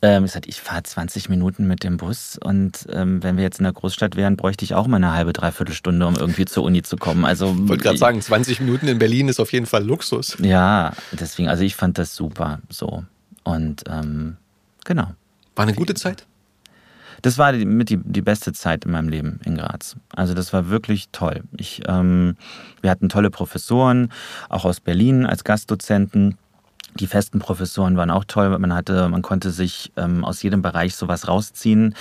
Ich sagte, ich fahre 20 Minuten mit dem Bus. Und wenn wir jetzt in der Großstadt wären, bräuchte ich auch mal eine halbe, 3/4 Stunde, um irgendwie zur Uni zu kommen. Also, ich wollte gerade sagen, 20 Minuten in Berlin ist auf jeden Fall Luxus. Ja, deswegen, also ich fand das super so. Und genau. War eine gute Zeit? Das war die beste Zeit in meinem Leben in Graz. Also das war wirklich toll. Wir hatten tolle Professoren, auch aus Berlin als Gastdozenten. Die festen Professoren waren auch toll. Man konnte sich aus jedem Bereich sowas rausziehen.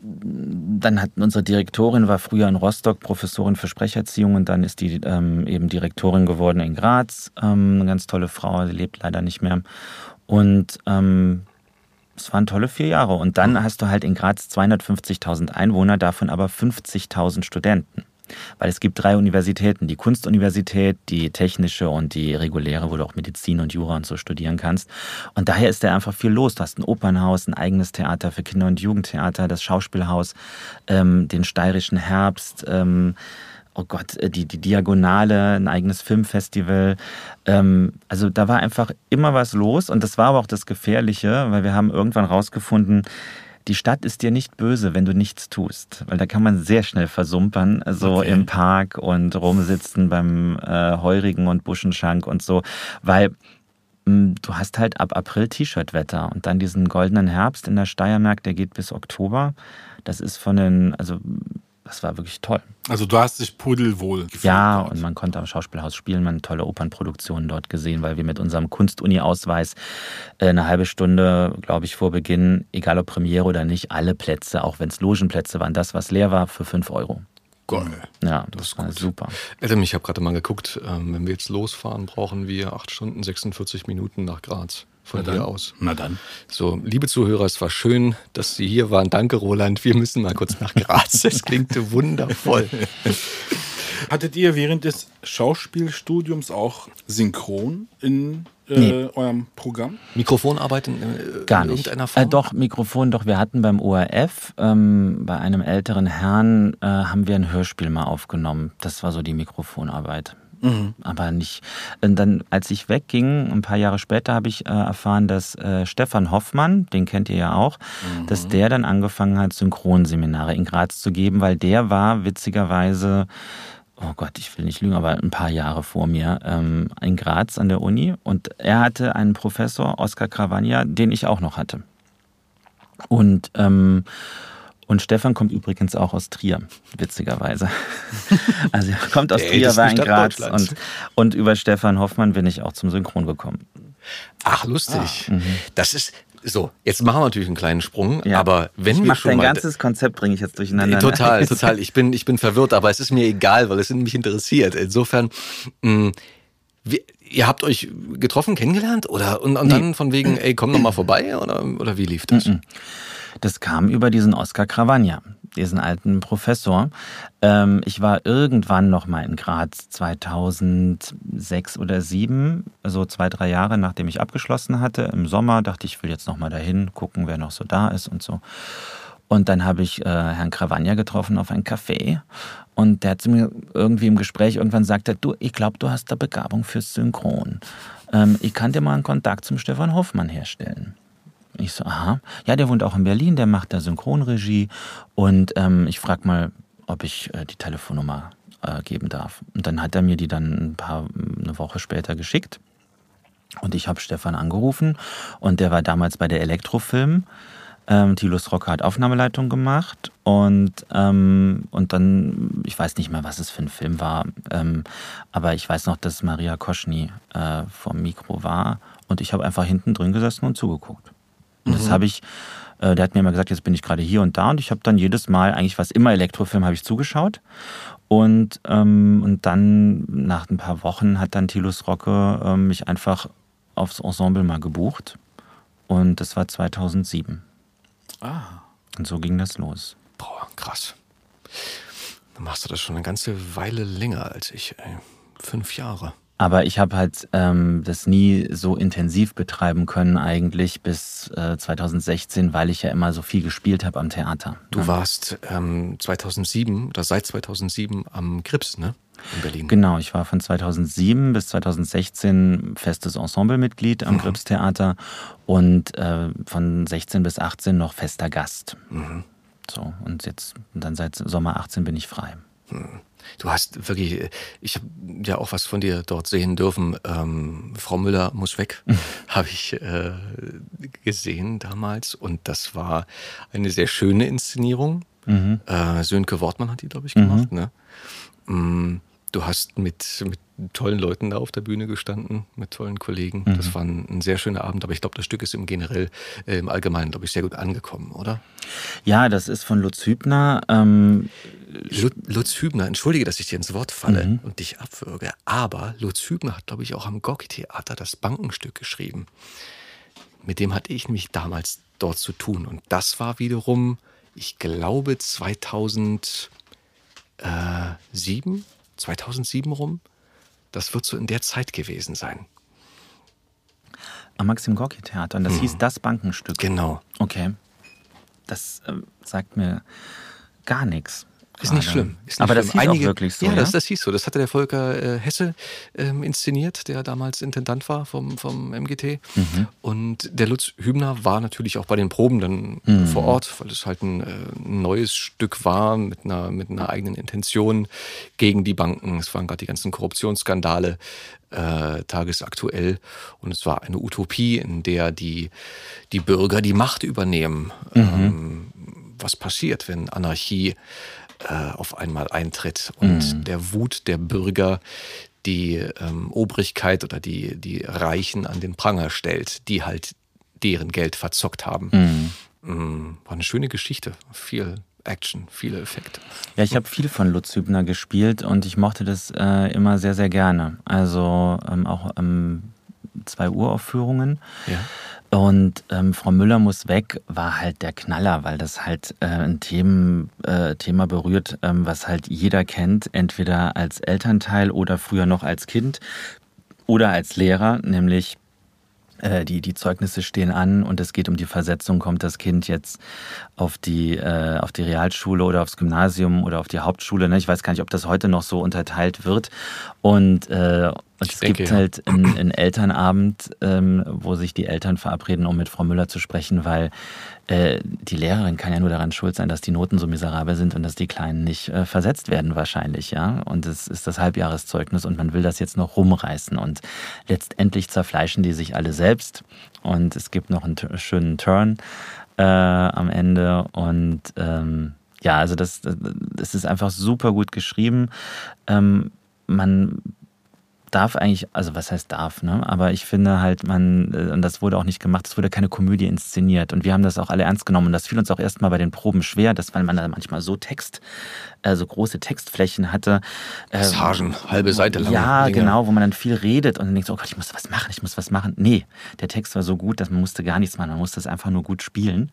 Mhm. Dann unsere Direktorin war früher in Rostock Professorin für Sprecherziehung und dann ist die eben Direktorin geworden in Graz. Eine ganz tolle Frau, sie lebt leider nicht mehr. Und es waren tolle 4 Jahre. Und dann hast du halt in Graz 250.000 Einwohner, davon aber 50.000 Studenten. Weil es gibt 3 Universitäten, die Kunstuniversität, die technische und die reguläre, wo du auch Medizin und Jura und so studieren kannst. Und daher ist da einfach viel los. Du hast ein Opernhaus, ein eigenes Theater für Kinder- und Jugendtheater, das Schauspielhaus, den steirischen Herbst, oh Gott, die Diagonale, ein eigenes Filmfestival. Also da war einfach immer was los und das war aber auch das Gefährliche, weil wir haben irgendwann rausgefunden, die Stadt ist dir nicht böse, wenn du nichts tust. Weil da kann man sehr schnell versumpern, so im Park und rumsitzen beim Heurigen und Buschenschank und so, weil... Du hast halt ab April T-Shirt-Wetter und dann diesen goldenen Herbst in der Steiermark, der geht bis Oktober. Das war wirklich toll. Also du hast dich pudelwohl gefühlt. Ja, und man konnte am Schauspielhaus spielen, man hat tolle Opernproduktionen dort gesehen, weil wir mit unserem Kunstuni-Ausweis eine halbe Stunde, glaube ich, vor Beginn, egal ob Premiere oder nicht, alle Plätze, auch wenn es Logenplätze waren, das, was leer war, für 5 Euro. Geil. Ja, das war gut. Super. Adam, ich habe gerade mal geguckt, wenn wir jetzt losfahren, brauchen wir 8 Stunden, 46 Minuten nach Graz. von hier aus. Na dann. So, liebe Zuhörer, es war schön, dass Sie hier waren. Danke, Roland. Wir müssen mal kurz nach Graz. Das klingt wundervoll. Hattet ihr während des Schauspielstudiums auch synchron in eurem Programm? Mikrofonarbeit in gar nicht. Irgendeiner Form? Doch, Mikrofon, doch. Wir hatten beim ORF, bei einem älteren Herrn, haben wir ein Hörspiel mal aufgenommen. Das war so die Mikrofonarbeit. Mhm. Aber nicht. Und dann, als ich wegging, ein paar Jahre später, habe ich erfahren, dass Stefan Hoffmann, den kennt ihr ja auch, dass der dann angefangen hat, Synchronseminare in Graz zu geben, weil der war witzigerweise, oh Gott, ich will nicht lügen, aber ein paar Jahre vor mir, in Graz an der Uni. Und er hatte einen Professor, Oskar Cravagna, den ich auch noch hatte. Und Stefan kommt übrigens auch aus Trier, witzigerweise. Also er kommt aus Trier, war in Graz. Und über Stefan Hoffmann bin ich auch zum Synchron gekommen. Ach, lustig. Ah. Mhm. Das ist... So, jetzt machen wir natürlich einen kleinen Sprung, ja. Aber wenn ich wir schon mal... Dein ganzes Konzept bringe ich jetzt durcheinander. Total, total. Ich bin verwirrt, aber es ist mir egal, weil es mich interessiert. Insofern, ihr habt euch getroffen, kennengelernt? Oder? Und nee. Dann von wegen, ey, komm doch mal vorbei? Oder wie lief das? Das kam über diesen Oskar Cravagna, diesen alten Professor. Ich war irgendwann noch mal in Graz 2006 oder 2007, so 2-3 Jahre, nachdem ich abgeschlossen hatte. Im Sommer dachte ich, ich will jetzt noch mal dahin, gucken, wer noch so da ist und so. Und dann habe ich Herrn Cravagna getroffen auf einem Café. Und der hat zu mir irgendwie im Gespräch irgendwann gesagt, du, ich glaube, du hast da Begabung fürs Synchron. Ich kann dir mal einen Kontakt zum Stefan Hoffmann herstellen. Ich so, aha. Ja, der wohnt auch in Berlin, der macht da Synchronregie. Und ich frage mal, ob ich die Telefonnummer geben darf. Und dann hat er mir die dann eine Woche später geschickt. Und ich habe Stefan angerufen. Und der war damals bei der Elektrofilm. Thilo Strock hat Aufnahmeleitung gemacht. Und dann, ich weiß nicht mehr, was es für ein Film war. Aber ich weiß noch, dass Maria Koschny vorm Mikro war. Und ich habe einfach hinten drin gesessen und zugeguckt. Und das habe ich, der hat mir immer gesagt, jetzt bin ich gerade hier und da. Und ich habe dann jedes Mal, eigentlich was immer Elektrofilm, habe ich zugeschaut. Und dann, nach ein paar Wochen, hat dann Thilo Srocke mich einfach aufs Ensemble mal gebucht. Und das war 2007. Ah. Und so ging das los. Boah, krass. Dann machst du das schon eine ganze Weile länger als ich, ey. 5 Jahre. Aber ich habe halt das nie so intensiv betreiben können eigentlich bis 2016, weil ich ja immer so viel gespielt habe am Theater. Du warst 2007 oder seit 2007 am Grips, ne? In Berlin. Genau, ich war von 2007 bis 2016 festes Ensemblemitglied am Grips-Theater und von 16 bis 18 noch fester Gast. Mhm. So, und jetzt dann seit Sommer 18 bin ich frei. Mhm. Du hast wirklich, ich habe ja auch was von dir dort sehen dürfen. Frau Müller muss weg, habe ich gesehen damals. Und das war eine sehr schöne Inszenierung. Mhm. Sönke Wortmann hat die, glaube ich, gemacht. Ne? Du hast mit tollen Leuten da auf der Bühne gestanden, mit tollen Kollegen. Mhm. Das war ein sehr schöner Abend, aber ich glaube, das Stück ist im Allgemeinen, glaube ich, sehr gut angekommen, oder? Ja, das ist von Lutz Hübner. Lutz Hübner, entschuldige, dass ich dir ins Wort falle und dich abwürge, aber Lutz Hübner hat, glaube ich, auch am Gorki Theater das Bankenstück geschrieben. Mit dem hatte ich nämlich damals dort zu tun und das war wiederum, ich glaube, 2007 rum. Das wird so in der Zeit gewesen sein. Am Maxim Gorki Theater. Und das hieß das Bankenstück. Genau. Okay. Das sagt mir gar nichts. Ist nicht schlimm. Aber das hieß auch wirklich so. Ja, das hieß so. Das hatte der Volker Hesse inszeniert, der damals Intendant war vom MGT. Mhm. Und der Lutz Hübner war natürlich auch bei den Proben dann vor Ort, weil es halt ein neues Stück war mit einer eigenen Intention gegen die Banken. Es waren gerade die ganzen Korruptionsskandale tagesaktuell. Und es war eine Utopie, in der die Bürger die Macht übernehmen. Was passiert, wenn Anarchie auf einmal eintritt und der Wut der Bürger die Obrigkeit oder die Reichen an den Pranger stellt, die halt deren Geld verzockt haben. War eine schöne Geschichte, viel Action, viele Effekte. Ja, ich habe viel von Lutz Hübner gespielt und ich mochte das immer sehr, sehr gerne. Also auch 2 Uraufführungen. Ja. Und Frau Müller muss weg war halt der Knaller, weil das halt ein Thema berührt, was halt jeder kennt, entweder als Elternteil oder früher noch als Kind oder als Lehrer, nämlich die Zeugnisse stehen an und es geht um die Versetzung, kommt das Kind jetzt auf die Realschule oder aufs Gymnasium oder auf die Hauptschule. Ne? Ich weiß gar nicht, ob das heute noch so unterteilt wird. Und es gibt halt einen Elternabend, wo sich die Eltern verabreden, um mit Frau Müller zu sprechen, weil die Lehrerin kann ja nur daran schuld sein, dass die Noten so miserabel sind und dass die Kleinen nicht versetzt werden wahrscheinlich. Ja? Und es ist das Halbjahreszeugnis und man will das jetzt noch rumreißen. Und letztendlich zerfleischen die sich alle selbst. Und es gibt noch einen schönen Turn am Ende und ja, also das ist einfach super gut geschrieben. Man darf eigentlich, also was heißt darf, ne? Aber ich finde halt, und das wurde auch nicht gemacht, es wurde keine Komödie inszeniert und wir haben das auch alle ernst genommen und das fiel uns auch erstmal bei den Proben schwer, dass man da manchmal so große Textflächen hatte. Passagen, halbe Seite lang. Ja, Dinge. Genau, wo man dann viel redet und dann denkt so, oh Gott, ich muss was machen. Nee, der Text war so gut, dass man musste gar nichts machen, man musste es einfach nur gut spielen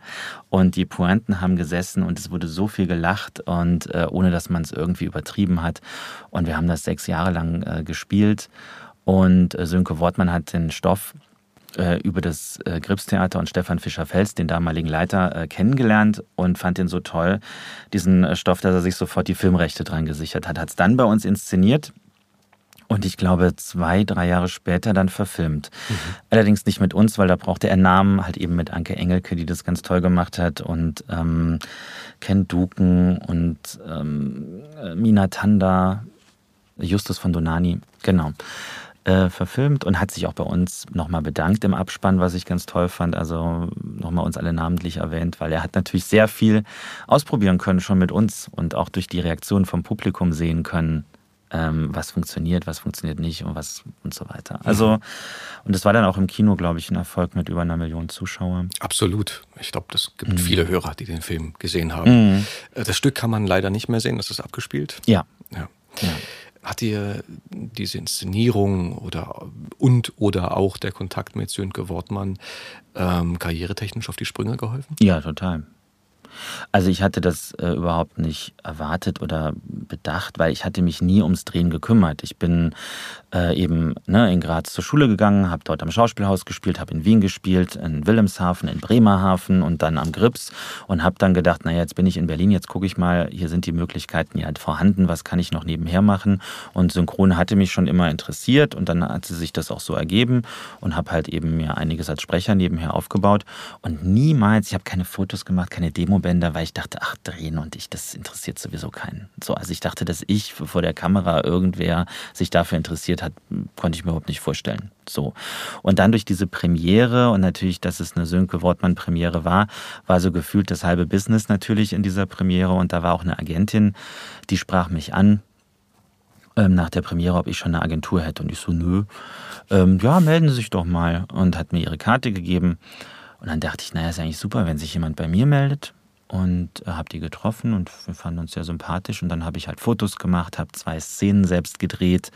und die Pointen haben gesessen und es wurde so viel gelacht und ohne, dass man es irgendwie übertrieben hat und wir haben das 6 Jahre lang gespielt. Und Sönke Wortmann hat den Stoff über das Grips-Theater und Stefan Fischer-Fels, den damaligen Leiter, kennengelernt und fand den so toll, diesen Stoff, dass er sich sofort die Filmrechte dran gesichert hat. Hat es dann bei uns inszeniert und ich glaube 2, 3 Jahre später dann verfilmt. Mhm. Allerdings nicht mit uns, weil da brauchte er Namen, halt eben mit Anke Engelke, die das ganz toll gemacht hat und Ken Duken und Mina Tanda, Justus von Donani, genau, verfilmt und hat sich auch bei uns nochmal bedankt im Abspann, was ich ganz toll fand, also nochmal uns alle namentlich erwähnt, weil er hat natürlich sehr viel ausprobieren können schon mit uns und auch durch die Reaktion vom Publikum sehen können, was funktioniert nicht und was und so weiter. Also, und das war dann auch im Kino, glaube ich, ein Erfolg mit über 1 Million Zuschauer. Absolut. Ich glaube, das gibt viele Hörer, die den Film gesehen haben. Das Stück kann man leider nicht mehr sehen, das ist abgespielt. Ja. Hat dir diese Inszenierung oder auch der Kontakt mit Sönke Wortmann karrieretechnisch auf die Sprünge geholfen? Ja, total. Also ich hatte das überhaupt nicht erwartet oder bedacht, weil ich hatte mich nie ums Drehen gekümmert. Ich bin in Graz zur Schule gegangen, habe dort am Schauspielhaus gespielt, habe in Wien gespielt, in Wilhelmshaven, in Bremerhaven und dann am Grips und habe dann gedacht, naja, jetzt bin ich in Berlin, jetzt gucke ich mal, hier sind die Möglichkeiten ja vorhanden, was kann ich noch nebenher machen? Und Synchron hatte mich schon immer interessiert und dann hat sich das auch so ergeben und habe halt eben mir einiges als Sprecher nebenher aufgebaut und niemals, ich habe keine Fotos gemacht, keine Demobänder, weil ich dachte, ach, drehen und ich, das interessiert sowieso keinen. So, also ich dachte, dass ich vor der Kamera irgendwer sich dafür interessiert hat, konnte ich mir überhaupt nicht vorstellen. So. Und dann durch diese Premiere und natürlich, dass es eine Sönke Wortmann-Premiere war, war so gefühlt das halbe Business natürlich in dieser Premiere und da war auch eine Agentin, die sprach mich an nach der Premiere, ob ich schon eine Agentur hätte und ich so, nö, ja, melden Sie sich doch mal und hat mir ihre Karte gegeben und dann dachte ich, naja, ist eigentlich super, wenn sich jemand bei mir meldet. Und habe die getroffen und wir fanden uns sehr sympathisch. Und dann habe ich halt Fotos gemacht, habe 2 Szenen selbst gedreht,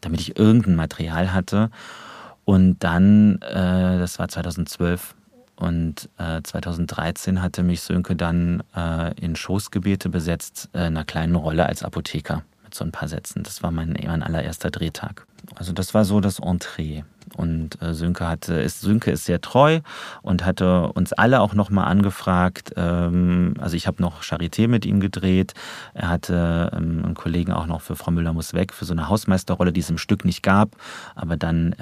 damit ich irgendein Material hatte. Und dann, das war 2012 und 2013 hatte mich Sönke dann in Schoßgebete besetzt, in einer kleinen Rolle als Apotheker mit so ein paar Sätzen. Das war mein allererster Drehtag. Also das war so das Entree. Und Sönke ist sehr treu und hatte uns alle auch nochmal angefragt. Also ich habe noch Charité mit ihm gedreht. Er hatte einen Kollegen auch noch für Frau Müller muss weg, für so eine Hausmeisterrolle, die es im Stück nicht gab, aber dann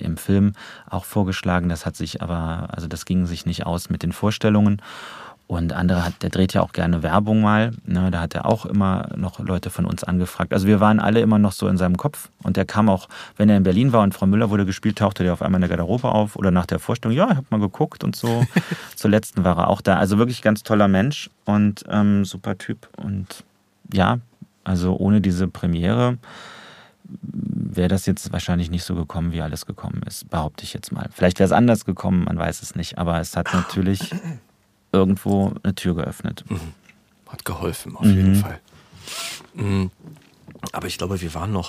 im Film auch vorgeschlagen. Das hat sich aber, also das ging sich nicht aus mit den Vorstellungen. Und der dreht ja auch gerne Werbung mal, ne, da hat er auch immer noch Leute von uns angefragt. Also wir waren alle immer noch so in seinem Kopf und der kam auch, wenn er in Berlin war und Frau Müller wurde gespielt, tauchte der auf einmal in der Garderobe auf oder nach der Vorstellung, ja, ich habe mal geguckt und so. Zuletzt war er auch da, also wirklich ganz toller Mensch und super Typ und ja, also ohne diese Premiere wäre das jetzt wahrscheinlich nicht so gekommen, wie alles gekommen ist, behaupte ich jetzt mal. Vielleicht wäre es anders gekommen, man weiß es nicht, aber es hat natürlich irgendwo eine Tür geöffnet. Hat geholfen, auf jeden Fall. Aber ich glaube, wir waren ja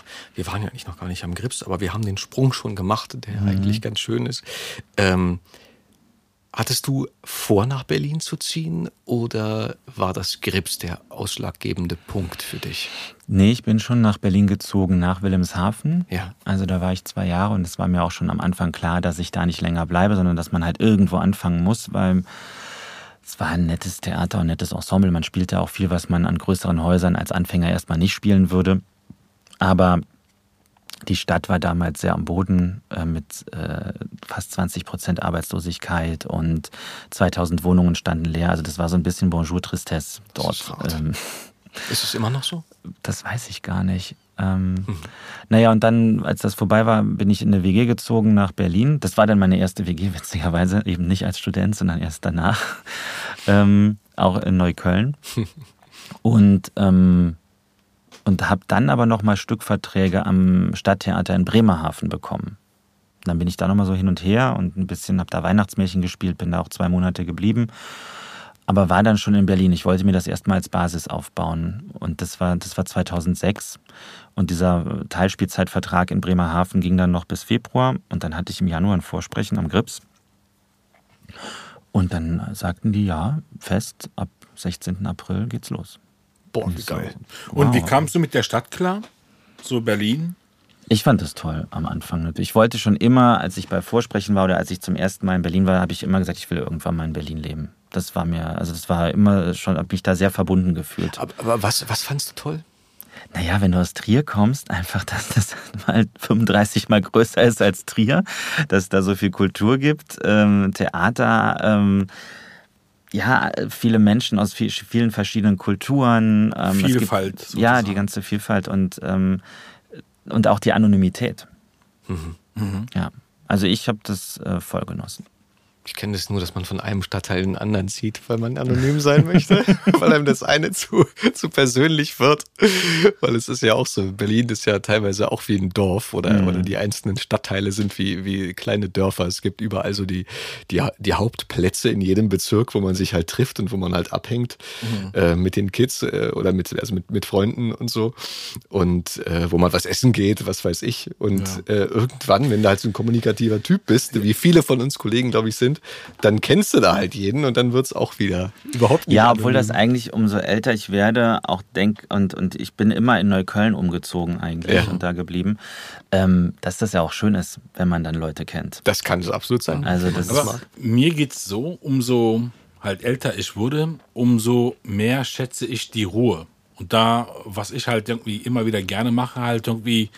eigentlich noch gar nicht am Grips, aber wir haben den Sprung schon gemacht, der eigentlich ganz schön ist. Hattest du vor, nach Berlin zu ziehen oder war das Grips der ausschlaggebende Punkt für dich? Nee, ich bin schon nach Berlin gezogen, nach Wilhelmshaven. Ja. Also da war ich 2 Jahre und es war mir auch schon am Anfang klar, dass ich da nicht länger bleibe, sondern dass man halt irgendwo anfangen muss, weil es war ein nettes Theater, ein nettes Ensemble. Man spielte auch viel, was man an größeren Häusern als Anfänger erstmal nicht spielen würde. Aber die Stadt war damals sehr am Boden mit fast 20% Arbeitslosigkeit und 2000 Wohnungen standen leer. Also das war so ein bisschen Bonjour-Tristesse dort. Ist es immer noch so? Das weiß ich gar nicht. Naja, und dann, als das vorbei war, bin ich in eine WG gezogen nach Berlin. Das war dann meine erste WG, witzigerweise, eben nicht als Student, sondern erst danach. Auch in Neukölln. Und habe dann aber nochmal Stückverträge am Stadttheater in Bremerhaven bekommen. Dann bin ich da nochmal so hin und her und ein bisschen, habe da Weihnachtsmärchen gespielt, bin da auch 2 Monate geblieben. Aber war dann schon in Berlin. Ich wollte mir das erstmal als Basis aufbauen. Und das war 2006. Und dieser Teilspielzeitvertrag in Bremerhaven ging dann noch bis Februar. Und dann hatte ich im Januar ein Vorsprechen am Grips. Und dann sagten die, ja, fest, ab 16. April geht's los. Boah, wie geil. So, wow. Und wie kamst du mit der Stadt klar? So Berlin? Ich fand das toll am Anfang. Ich wollte schon immer, als ich bei Vorsprechen war oder als ich zum ersten Mal in Berlin war, habe ich immer gesagt, ich will irgendwann mal in Berlin leben. Das war mir, also das war immer schon, habe mich da sehr verbunden gefühlt. Aber was fandst du toll? Naja, wenn du aus Trier kommst, einfach, dass das mal 35 Mal größer ist als Trier, dass es da so viel Kultur gibt, Theater, ja, viele Menschen aus vielen verschiedenen Kulturen. Vielfalt. Es gibt, ja, die ganze Vielfalt und auch die Anonymität. Mhm. Mhm. Ja, also ich habe das voll genossen. Ich kenne das nur, dass man von einem Stadtteil in den anderen zieht, weil man anonym sein möchte, weil einem das eine zu persönlich wird. Weil es ist ja auch so, Berlin ist ja teilweise auch wie ein Dorf oder die einzelnen Stadtteile sind wie kleine Dörfer. Es gibt überall so die Hauptplätze in jedem Bezirk, wo man sich halt trifft und wo man halt abhängt mit den Kids oder mit Freunden und so. Und wo man was essen geht, was weiß ich. Und irgendwann, wenn du halt so ein kommunikativer Typ bist, wie viele von uns Kollegen, glaube ich, sind, dann kennst du da halt jeden und dann wird es auch wieder überhaupt nicht. Ja, obwohl das eigentlich, umso älter ich werde, auch denke, und ich bin immer in Neukölln umgezogen eigentlich und da geblieben, dass das ja auch schön ist, wenn man dann Leute kennt. Das kann es absolut sein. Also das Aber mir geht es so, umso halt älter ich wurde, umso mehr schätze ich die Ruhe. Und da, was ich halt irgendwie immer wieder gerne mache, halt irgendwie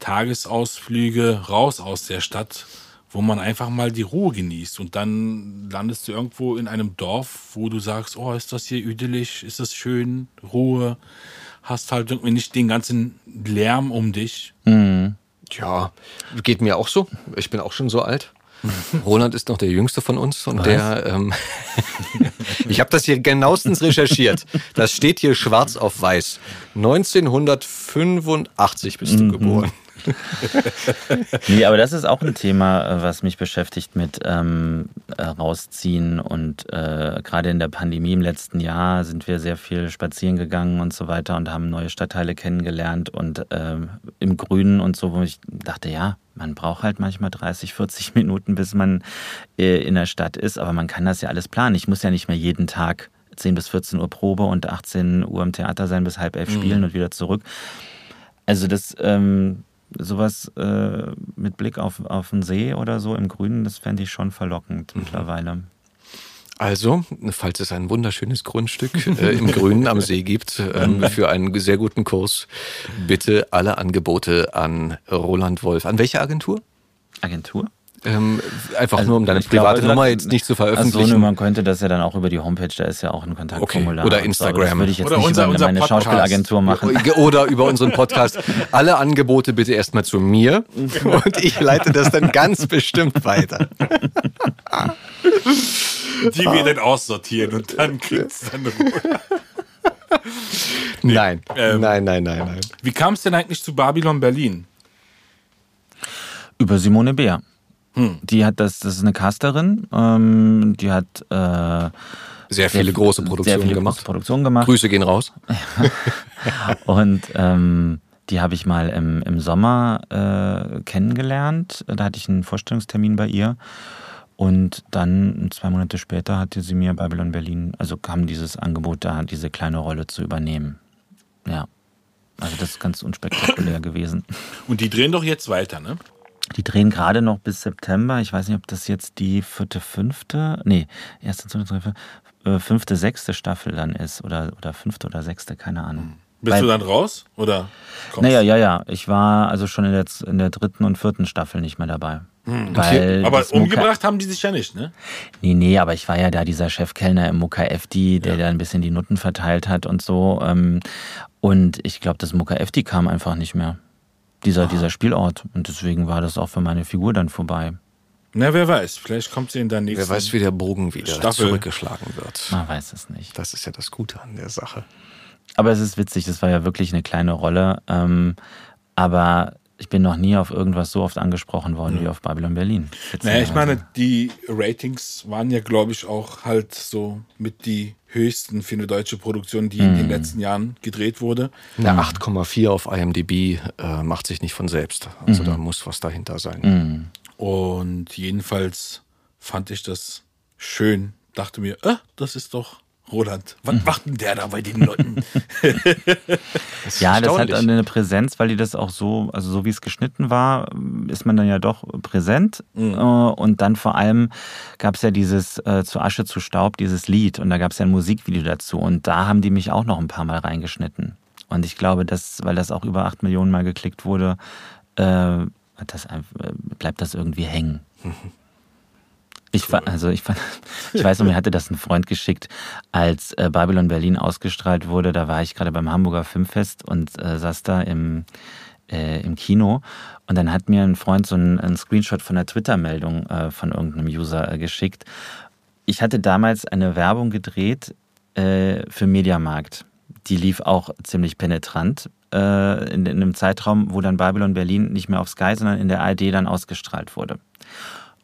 Tagesausflüge raus aus der Stadt, wo man einfach mal die Ruhe genießt und dann landest du irgendwo in einem Dorf, wo du sagst, oh, ist das hier idyllisch, ist das schön, Ruhe, hast halt irgendwie nicht den ganzen Lärm um dich. Mhm. Ja, geht mir auch so, ich bin auch schon so alt. Roland ist noch der Jüngste von uns und der, ich habe das hier genauestens recherchiert. Das steht hier schwarz auf weiß. 1985 bist du geboren. Nee, aber das ist auch ein Thema, was mich beschäftigt mit rausziehen und gerade in der Pandemie im letzten Jahr sind wir sehr viel spazieren gegangen und so weiter und haben neue Stadtteile kennengelernt und im Grünen und so, wo ich dachte, ja, man braucht halt manchmal 30, 40 Minuten, bis man in der Stadt ist, aber man kann das ja alles planen. Ich muss ja nicht mehr jeden Tag 10 bis 14 Uhr Probe und 18 Uhr im Theater sein, bis 22:30 spielen und wieder zurück. Also das sowas mit Blick auf den See oder so im Grünen, das fände ich schon verlockend mittlerweile. Also, falls es ein wunderschönes Grundstück im Grünen am See gibt, für einen sehr guten Kurs, bitte alle Angebote an Roland Wolf. An welche Agentur? Einfach also, nur, um deine private Nummer jetzt nicht zu veröffentlichen. Also, man könnte das ja dann auch über die Homepage, da ist ja auch ein Kontaktformular. Okay. Oder Instagram. Das würde ich jetzt nicht über meine Schauspielagentur machen. Oder über unseren Podcast. Alle Angebote bitte erstmal zu mir und ich leite das dann ganz bestimmt weiter. Die wir dann aussortieren und dann kriegst du eine Ruhe. Nee, nein. Wie kam es denn eigentlich zu Babylon Berlin? Über Simone Beer. Die hat das ist eine Casterin, die hat sehr viele große Produktionen gemacht. Grüße gehen raus. Und Die habe ich mal im Sommer kennengelernt. Da hatte ich einen Vorstellungstermin bei ihr. Und dann 2 Monate später hatte sie mir Babylon Berlin, also kam dieses Angebot da, diese kleine Rolle zu übernehmen. Ja, also das ist ganz unspektakulär gewesen. Und die drehen doch jetzt weiter, ne? Die drehen gerade noch bis September. Ich weiß nicht, ob das jetzt die 4., 5. Nee, 1., 2., 3., 4., 5., 6. Staffel dann ist. Oder 5. oder 6. Keine Ahnung. Bist du dann raus? Oder kommst? Naja, ja. Ich war also schon in der 3. und 4. Staffel nicht mehr dabei. Weil aber umgebracht haben die sich ja nicht, ne? Nee, aber ich war ja da dieser Chefkellner im Mukka-Efti, der da ein bisschen die Nutten verteilt hat und so. Und ich glaube, das Mukka-Efti kam einfach nicht mehr. Dieser Spielort. Und deswegen war das auch für meine Figur dann vorbei. Na, wer weiß. Vielleicht kommt sie in der nächsten Staffel. Wer weiß, wie der Bogen wieder zurückgeschlagen wird. Man weiß es nicht. Das ist ja das Gute an der Sache. Aber es ist witzig. Das war ja wirklich eine kleine Rolle. Aber ich bin noch nie auf irgendwas so oft angesprochen worden wie auf Babylon Berlin. Naja, ich meine, die Ratings waren ja, glaube ich, auch halt so mit die höchsten für eine deutsche Produktion, die in den letzten Jahren gedreht wurde. Na, 8,4 auf IMDb macht sich nicht von selbst. Also da muss was dahinter sein. Und jedenfalls fand ich das schön. Dachte mir, das ist doch Roland. Was macht denn der da bei den Leuten? Das hat eine Präsenz, weil die das auch so, also so wie es geschnitten war, ist man dann ja doch präsent. Und dann vor allem gab es ja dieses Zu Asche, zu Staub, dieses Lied. Und da gab es ja ein Musikvideo dazu. Und da haben die mich auch noch ein paar Mal reingeschnitten. Und ich glaube, dass, weil das auch über 8 Millionen Mal geklickt wurde, bleibt das irgendwie hängen. Ich weiß noch, mir hatte das ein Freund geschickt, als Babylon Berlin ausgestrahlt wurde. Da war ich gerade beim Hamburger Filmfest und saß da im Kino. Und dann hat mir ein Freund so einen Screenshot von der Twitter-Meldung von irgendeinem User geschickt. Ich hatte damals eine Werbung gedreht für Mediamarkt. Die lief auch ziemlich penetrant in einem Zeitraum, wo dann Babylon Berlin nicht mehr auf Sky, sondern in der ARD dann ausgestrahlt wurde.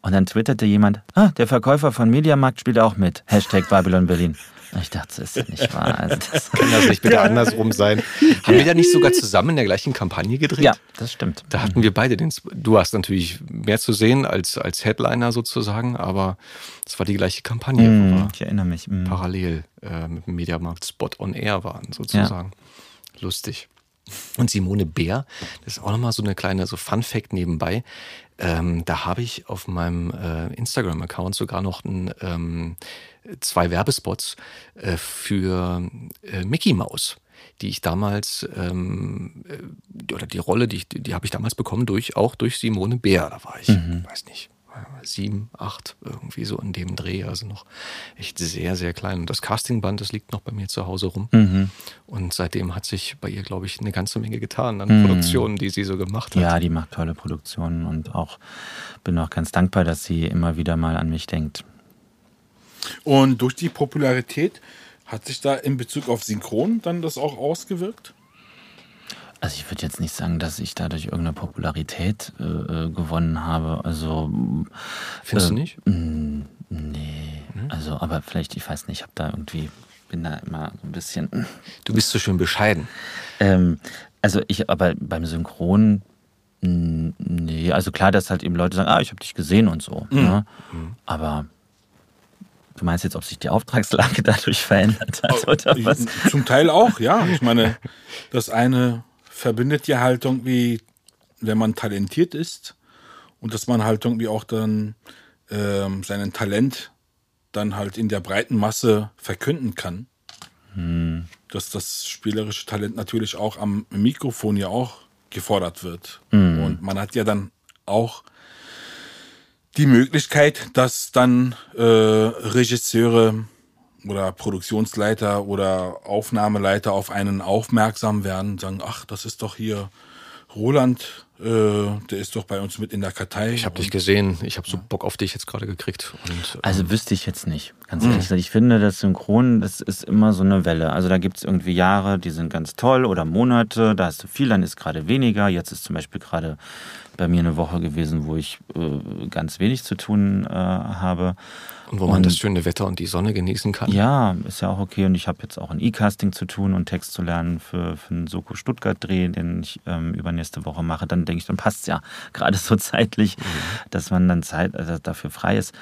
Und dann twitterte jemand, der Verkäufer von Mediamarkt spielt auch mit. # Babylon Berlin. Ich dachte, das ist nicht wahr. Also das kann das nicht bitte andersrum sein. Haben wir da nicht sogar zusammen in der gleichen Kampagne gedreht? Ja, das stimmt. Da hatten wir beide du hast natürlich mehr zu sehen als Headliner sozusagen, aber es war die gleiche Kampagne. Ich erinnere mich. Parallel mit dem Mediamarkt Spot on Air waren sozusagen. Ja. Lustig. Und Simone Bär, das ist auch nochmal so eine kleine so Fun-Fact nebenbei. Da habe ich auf meinem Instagram-Account sogar noch 2 Werbespots für Mickey Mouse, die ich damals, oder die Rolle, die habe ich damals bekommen, auch durch Simone Bär. Da war ich, weiß nicht, 7, 8, irgendwie so in dem Dreh, also noch echt sehr, sehr klein. Und das Castingband, das liegt noch bei mir zu Hause rum. Und seitdem hat sich bei ihr, glaube ich, eine ganze Menge getan an Produktionen, die sie so gemacht hat. Ja, die macht tolle Produktionen und bin auch ganz dankbar, dass sie immer wieder mal an mich denkt. Und durch die Popularität hat sich da in Bezug auf Synchron dann das auch ausgewirkt? Also ich würde jetzt nicht sagen, dass ich dadurch irgendeine Popularität gewonnen habe. Also findest du nicht? Nee. Also, aber vielleicht, ich weiß nicht, bin da immer so ein bisschen. Du bist so schön bescheiden. Aber beim Synchron, nee. Also klar, dass halt eben Leute sagen, ich habe dich gesehen und so. Ne? Aber du meinst jetzt, ob sich die Auftragslage dadurch verändert hat oder was? Zum Teil auch, ja. Ich meine, das eine verbindet ja halt irgendwie, wenn man talentiert ist und dass man halt irgendwie auch dann seinen Talent dann halt in der breiten Masse verkünden kann. Dass das spielerische Talent natürlich auch am Mikrofon ja auch gefordert wird. Und man hat ja dann auch die Möglichkeit, dass dann Regisseure oder Produktionsleiter oder Aufnahmeleiter auf einen aufmerksam werden und sagen, das ist doch hier Roland, der ist doch bei uns mit in der Kartei. Ich habe dich gesehen, ich habe so Bock auf dich jetzt gerade gekriegt. Also wüsste ich jetzt nicht, ganz ehrlich gesagt. Ich finde, das Synchron, das ist immer so eine Welle. Also da gibt es irgendwie Jahre, die sind ganz toll, oder Monate, da hast du viel, dann ist gerade weniger. Jetzt ist zum Beispiel gerade bei mir eine Woche gewesen, wo ich ganz wenig zu tun habe. Und wo man das schöne Wetter und die Sonne genießen kann. Ja, ist ja auch okay. Und ich habe jetzt auch ein E-Casting zu tun und Text zu lernen für einen Soko-Stuttgart-Dreh, den ich übernächste Woche mache. Dann denke ich, dann passt es ja gerade so zeitlich, dass man dann Zeit dafür frei ist.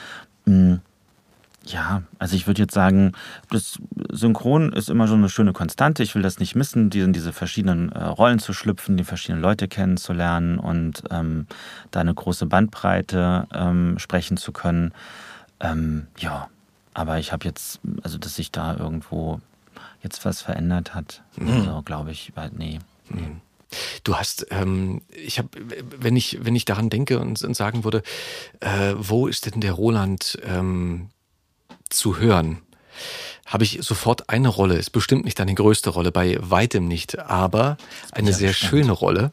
Ja, also ich würde jetzt sagen, das Synchron ist immer schon eine schöne Konstante. Ich will das nicht missen, diese verschiedenen Rollen zu schlüpfen, die verschiedenen Leute kennenzulernen und da eine große Bandbreite sprechen zu können. Ja, aber ich habe jetzt, also dass sich da irgendwo jetzt was verändert hat, also, glaube ich, nee. Du hast, wenn ich daran denke und sagen würde, wo ist denn der Roland zu hören, habe ich sofort eine Rolle, ist bestimmt nicht deine größte Rolle, bei weitem nicht, aber eine sehr schöne Rolle.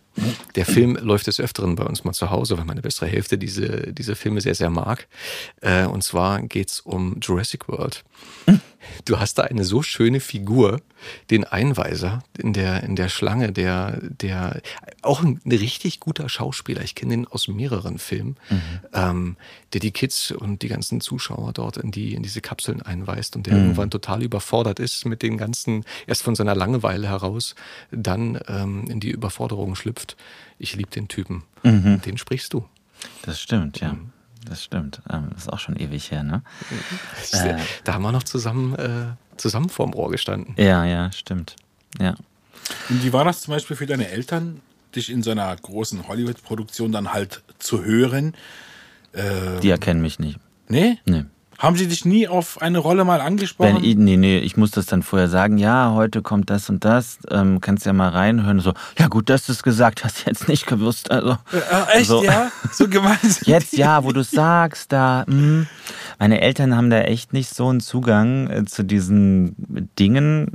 Der Film läuft des Öfteren bei uns mal zu Hause, weil meine bessere Hälfte diese Filme sehr, sehr mag. Und zwar geht es um Jurassic World. Du hast da eine so schöne Figur, den Einweiser in der Schlange, der auch ein richtig guter Schauspieler, ich kenne ihn aus mehreren Filmen, der die Kids und die ganzen Zuschauer dort in diese Kapseln einweist und der irgendwann total überfordert ist mit den ganzen, erst von seiner Langeweile heraus, dann in die Überforderung schlüpft. Ich liebe den Typen. Den sprichst du. Das stimmt, ja. Das stimmt. Das ist auch schon ewig her, ne? Da haben wir noch zusammen vorm Rohr gestanden. Ja, stimmt. Ja. Und wie war das zum Beispiel für deine Eltern, dich in so einer großen Hollywood-Produktion dann halt zu hören? Die erkennen mich nicht. Nee? Haben sie dich nie auf eine Rolle mal angesprochen? Nee, ich muss das dann vorher sagen, ja, heute kommt das und das, kannst ja mal reinhören. So, ja gut, dass du es gesagt hast, jetzt nicht gewusst. Also, echt, so. Ja? So gemein sind jetzt, die. Ja, wo du sagst, da, meine Eltern haben da echt nicht so einen Zugang zu diesen Dingen.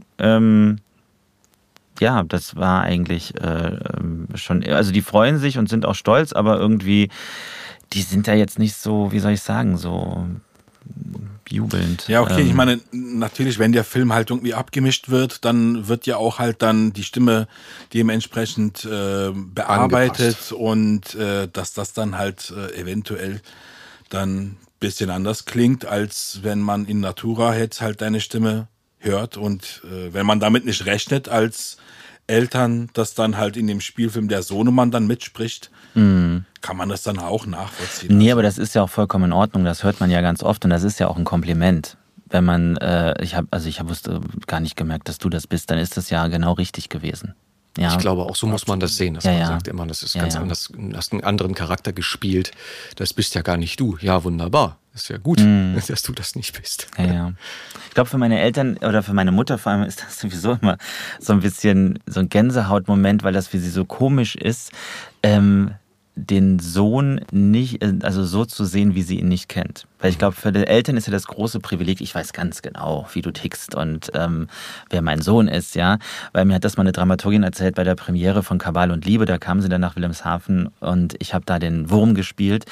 Ja, das war eigentlich schon, also die freuen sich und sind auch stolz, aber irgendwie, die sind da jetzt nicht so, wie soll ich sagen, so jubelnd. Ja, okay, ich meine, natürlich, wenn der Film halt irgendwie abgemischt wird, dann wird ja auch halt dann die Stimme dementsprechend bearbeitet angepasst. Und dass das dann halt eventuell dann ein bisschen anders klingt, als wenn man in Natura jetzt halt deine Stimme hört und wenn man damit nicht rechnet als Eltern, dass dann halt in dem Spielfilm der Sohnemann dann mitspricht, kann man das dann auch nachvollziehen. Nee, aber das ist ja auch vollkommen in Ordnung, das hört man ja ganz oft und das ist ja auch ein Kompliment. Wenn man, ich wusste gar nicht gemerkt, dass du das bist, dann ist das ja genau richtig gewesen. Ja. Ich glaube, auch so muss man das sehen, dass man sagt immer, das ist ganz anders, du hast einen anderen Charakter gespielt, das bist ja gar nicht du. Ja, wunderbar, ist ja gut, dass du das nicht bist. Ja. Ich glaube, für meine Eltern oder für meine Mutter vor allem ist das sowieso immer so ein bisschen so ein Gänsehautmoment, weil das für sie so komisch ist, den Sohn nicht, also so zu sehen, wie sie ihn nicht kennt. Weil ich glaube, für die Eltern ist ja das große Privileg, ich weiß ganz genau, wie du tickst und wer mein Sohn ist, ja. Weil mir hat das mal eine Dramaturgin erzählt bei der Premiere von Kabal und Liebe, da kamen sie dann nach Wilhelmshaven und ich habe da den Wurm gespielt.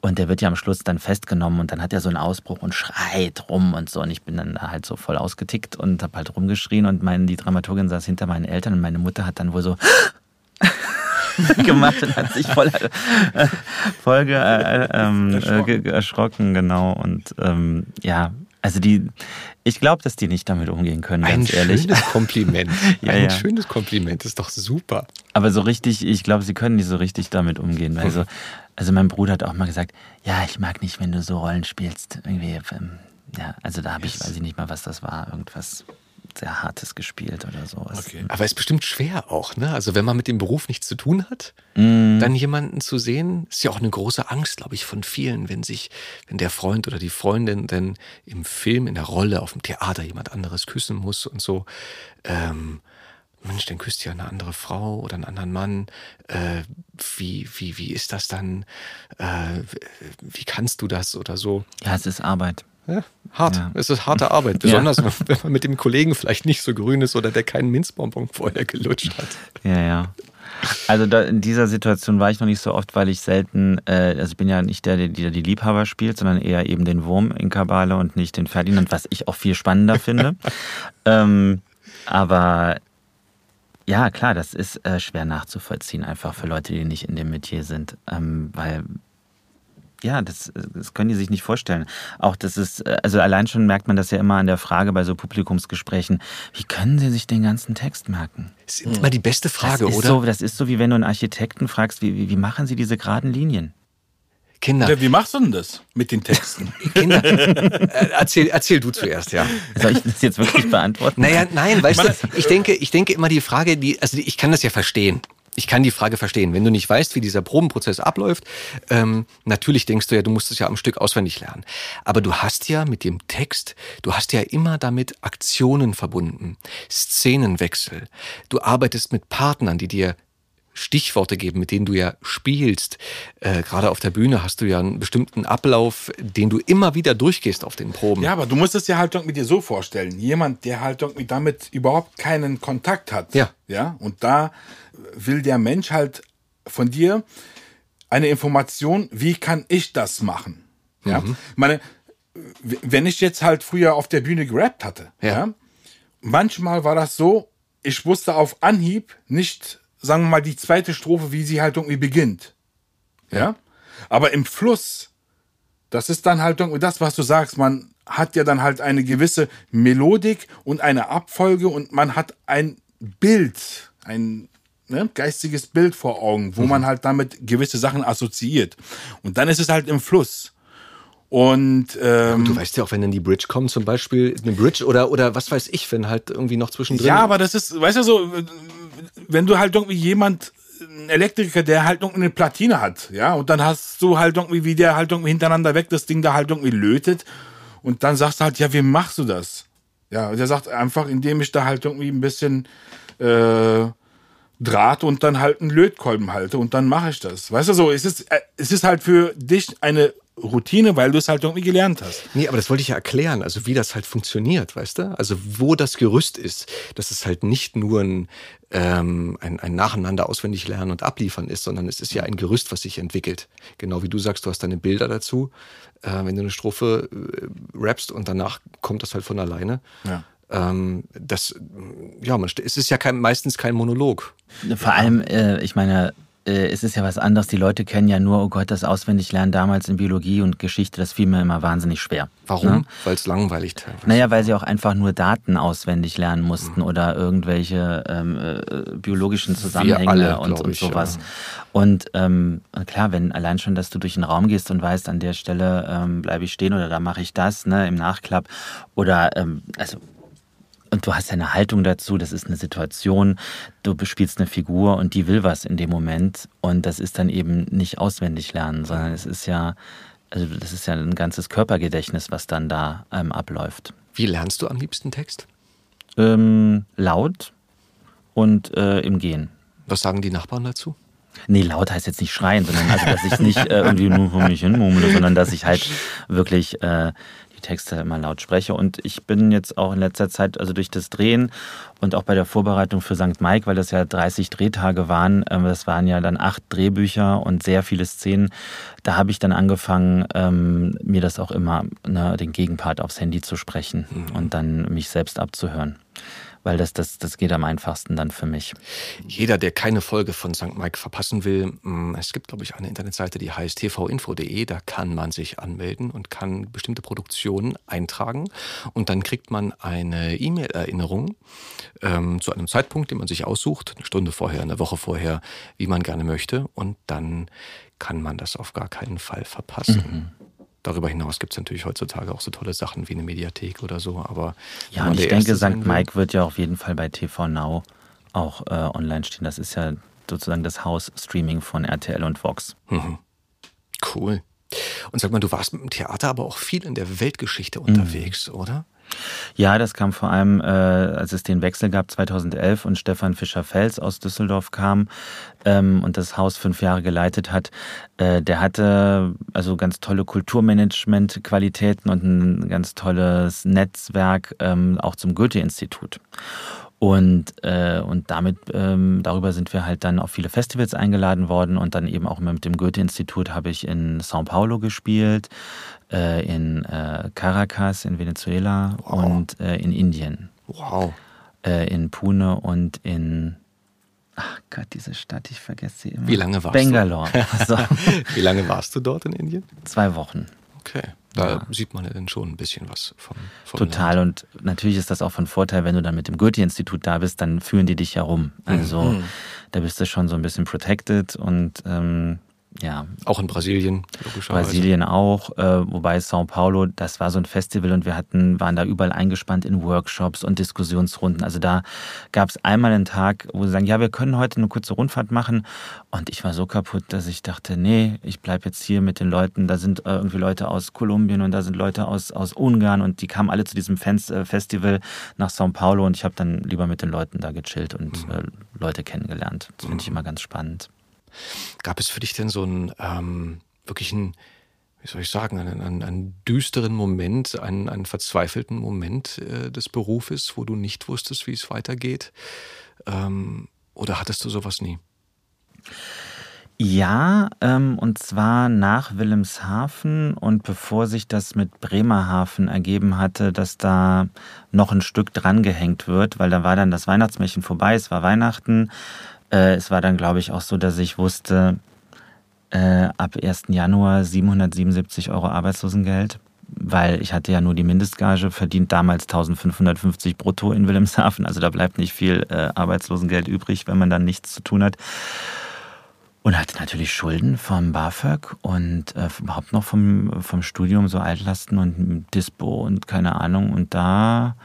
Und der wird ja am Schluss dann festgenommen und dann hat er so einen Ausbruch und schreit rum und so. Und ich bin dann halt so voll ausgetickt und habe halt rumgeschrien und die Dramaturgin saß hinter meinen Eltern und meine Mutter hat dann wohl so gemacht und hat sich voll erschrocken, genau. Und also ich glaube, dass die nicht damit umgehen können, ganz ehrlich. Ein schönes Kompliment. Ein schönes Kompliment, ist doch super. Aber so richtig, ich glaube, sie können nicht so richtig damit umgehen. Also mein Bruder hat auch mal gesagt, ja, ich mag nicht, wenn du so Rollen spielst. Irgendwie, ja, also da habe ich, weiß ich nicht mal, was das war, irgendwas sehr Hartes gespielt oder sowas. Okay. Aber es ist bestimmt schwer auch, ne? Also wenn man mit dem Beruf nichts zu tun hat, dann jemanden zu sehen, ist ja auch eine große Angst, glaube ich, von vielen, wenn der Freund oder die Freundin dann im Film, in der Rolle, auf dem Theater jemand anderes küssen muss und so. Mensch, dann küsst ja eine andere Frau oder einen anderen Mann. Wie ist das dann? Wie kannst du das oder so? Ja, es ist Arbeit. Ja, hart. Ja. Es ist harte Arbeit, besonders wenn man mit dem Kollegen vielleicht nicht so grün ist oder der keinen Minzbonbon vorher gelutscht hat. Ja. Also in dieser Situation war ich noch nicht so oft, weil ich selten, also ich bin ja nicht der die Liebhaber spielt, sondern eher eben den Wurm in Kabale und nicht den Ferdinand, was ich auch viel spannender finde. Aber ja, klar, das ist schwer nachzuvollziehen, einfach für Leute, die nicht in dem Metier sind, weil Ja, das können die sich nicht vorstellen. Auch das ist, also allein schon merkt man das ja immer an der Frage bei so Publikumsgesprächen. Wie können sie sich den ganzen Text merken? Das ist immer die beste Frage, oder? So, das ist so, wie wenn du einen Architekten fragst, wie machen sie diese geraden Linien? Kinder. Wie machst du denn das mit den Texten? Kinder, erzähl du zuerst, ja. Soll ich das jetzt wirklich beantworten? Naja, nein, ich denke immer die Frage, ich kann das ja verstehen. Ich kann die Frage verstehen. Wenn du nicht weißt, wie dieser Probenprozess abläuft, natürlich denkst du ja, du musst es ja am Stück auswendig lernen. Aber du hast ja mit dem Text, du hast ja immer damit Aktionen verbunden, Szenenwechsel. Du arbeitest mit Partnern, die dir Stichworte geben, mit denen du ja spielst. Gerade auf der Bühne hast du ja einen bestimmten Ablauf, den du immer wieder durchgehst auf den Proben. Ja, aber du musst es dir halt irgendwie dir so vorstellen. Jemand, der halt irgendwie damit überhaupt keinen Kontakt hat. Ja. Ja. Und da will der Mensch halt von dir eine Information, wie kann ich das machen? Ja. Mhm. Ich meine, wenn ich jetzt halt früher auf der Bühne gerappt hatte, ja. Manchmal war das so, ich wusste auf Anhieb nicht, sagen wir mal, die zweite Strophe, wie sie halt irgendwie beginnt. Ja? Aber im Fluss, das ist dann halt irgendwie das, was du sagst, man hat ja dann halt eine gewisse Melodik und eine Abfolge und man hat ein Bild, ein geistiges Bild vor Augen, wo man halt damit gewisse Sachen assoziiert. Und dann ist es halt im Fluss. Und du weißt ja auch, wenn dann die Bridge kommt, zum Beispiel eine Bridge oder was weiß ich, wenn halt irgendwie noch zwischendrin. Ja, aber das ist, weißt du, so, wenn du halt irgendwie jemand, ein Elektriker, der halt irgendwie eine Platine hat, ja, und dann hast du halt irgendwie, wie der halt irgendwie hintereinander weg das Ding da halt irgendwie lötet und dann sagst du halt, ja, wie machst du das? Ja, und der sagt einfach, indem ich da halt irgendwie ein bisschen Draht und dann halt einen Lötkolben halte und dann mache ich das. Weißt du, so, es ist halt für dich eine Routine, weil du es halt irgendwie gelernt hast. Nee, aber das wollte ich ja erklären, also wie das halt funktioniert, weißt du? Also wo das Gerüst ist, dass es halt nicht nur ein Nacheinander auswendig lernen und abliefern ist, sondern es ist ja ein Gerüst, was sich entwickelt. Genau wie du sagst, du hast deine Bilder dazu, wenn du eine Strophe rappst und danach kommt das halt von alleine. Ja. Es ist ja meistens kein Monolog. Vor allem, ich meine, es ist ja was anderes. Die Leute kennen ja nur, oh Gott, das Auswendiglernen damals in Biologie und Geschichte, das fiel mir immer wahnsinnig schwer. Warum? Ne? Weil es langweilig teilweise. Naja, weil sie auch einfach nur Daten auswendig lernen mussten oder irgendwelche biologischen Zusammenhänge alle, und sowas. Ja. Und klar, wenn allein schon, dass du durch den Raum gehst und weißt, an der Stelle bleibe ich stehen oder da mache ich das, ne, im Nachklapp oder und du hast ja eine Haltung dazu, das ist eine Situation, du bespielst eine Figur und die will was in dem Moment und das ist dann eben nicht auswendig lernen, sondern es ist ja, also das ist ja ein ganzes Körpergedächtnis, was dann da abläuft. Wie lernst du am liebsten Text? Laut und im Gehen. Was sagen die Nachbarn dazu? Nee, laut heißt jetzt nicht schreien, sondern also, dass ich nicht irgendwie nur vor mich hinmurmle, sondern dass ich halt wirklich Texte immer laut spreche und ich bin jetzt auch in letzter Zeit, also durch das Drehen und auch bei der Vorbereitung für St. Maik, weil das ja 30 Drehtage waren, das waren ja dann 8 Drehbücher und sehr viele Szenen, da habe ich dann angefangen, mir das auch immer, den Gegenpart aufs Handy zu sprechen und dann mich selbst abzuhören, weil das geht am einfachsten dann für mich. Jeder, der keine Folge von St. Maik verpassen will, es gibt, glaube ich, eine Internetseite, die heißt tvinfo.de, da kann man sich anmelden und kann bestimmte Produktionen eintragen und dann kriegt man eine E-Mail-Erinnerung zu einem Zeitpunkt, den man sich aussucht, eine Stunde vorher, eine Woche vorher, wie man gerne möchte und dann kann man das auf gar keinen Fall verpassen. Mhm. Darüber hinaus gibt es natürlich heutzutage auch so tolle Sachen wie eine Mediathek oder so. Aber ja, und ich denke, St. Maik wird ja auf jeden Fall bei TV Now auch online stehen. Das ist ja sozusagen das House-Streaming von RTL und Vox. Mhm. Cool. Und sag mal, du warst mit dem Theater aber auch viel in der Weltgeschichte unterwegs, oder? Ja, das kam vor allem, als es den Wechsel gab 2011 und Stefan Fischer-Fels aus Düsseldorf kam und das Haus 5 Jahre geleitet hat. Der hatte also ganz tolle Kulturmanagement-Qualitäten und ein ganz tolles Netzwerk auch zum Goethe-Institut. Und damit darüber sind wir halt dann auf viele Festivals eingeladen worden und dann eben auch mit dem Goethe-Institut habe ich in Sao Paulo gespielt, in Caracas in Venezuela und in Indien, in Pune und in Gott, diese Stadt, ich vergesse sie immer. Wie lange warst Bangalore. Du? Bangalore. Wie lange warst du dort in Indien? 2 Wochen. Okay, da sieht man ja dann schon ein bisschen was vom Total Land. Und natürlich ist das auch von Vorteil, wenn du dann mit dem Goethe-Institut da bist, dann führen die dich ja rum. Also da bist du schon so ein bisschen protected und ja. Auch in Brasilien, logischerweise. Brasilien auch, wobei São Paulo, das war so ein Festival und wir waren da überall eingespannt in Workshops und Diskussionsrunden. Also da gab es einmal einen Tag, wo sie sagen, ja, wir können heute eine kurze Rundfahrt machen. Und ich war so kaputt, dass ich dachte, nee, ich bleibe jetzt hier mit den Leuten. Da sind irgendwie Leute aus Kolumbien und da sind Leute aus Ungarn und die kamen alle zu diesem Festival nach São Paulo und ich habe dann lieber mit den Leuten da gechillt und Leute kennengelernt. Das finde ich immer ganz spannend. Gab es für dich denn so einen einen düsteren Moment, einen verzweifelten Moment des Berufes, wo du nicht wusstest, wie es weitergeht? Oder hattest du sowas nie? Ja, und zwar nach Wilhelmshaven und bevor sich das mit Bremerhaven ergeben hatte, dass da noch ein Stück dran gehängt wird, weil da war dann das Weihnachtsmärchen vorbei, es war Weihnachten. Es war dann, glaube ich, auch so, dass ich wusste, ab 1. Januar 777 € Arbeitslosengeld, weil ich hatte ja nur die Mindestgage verdient, damals 1550 brutto in Wilhelmshaven, also da bleibt nicht viel Arbeitslosengeld übrig, wenn man dann nichts zu tun hat. Und hatte natürlich Schulden vom BAföG und überhaupt noch vom Studium, so Altlasten und Dispo und keine Ahnung. Und da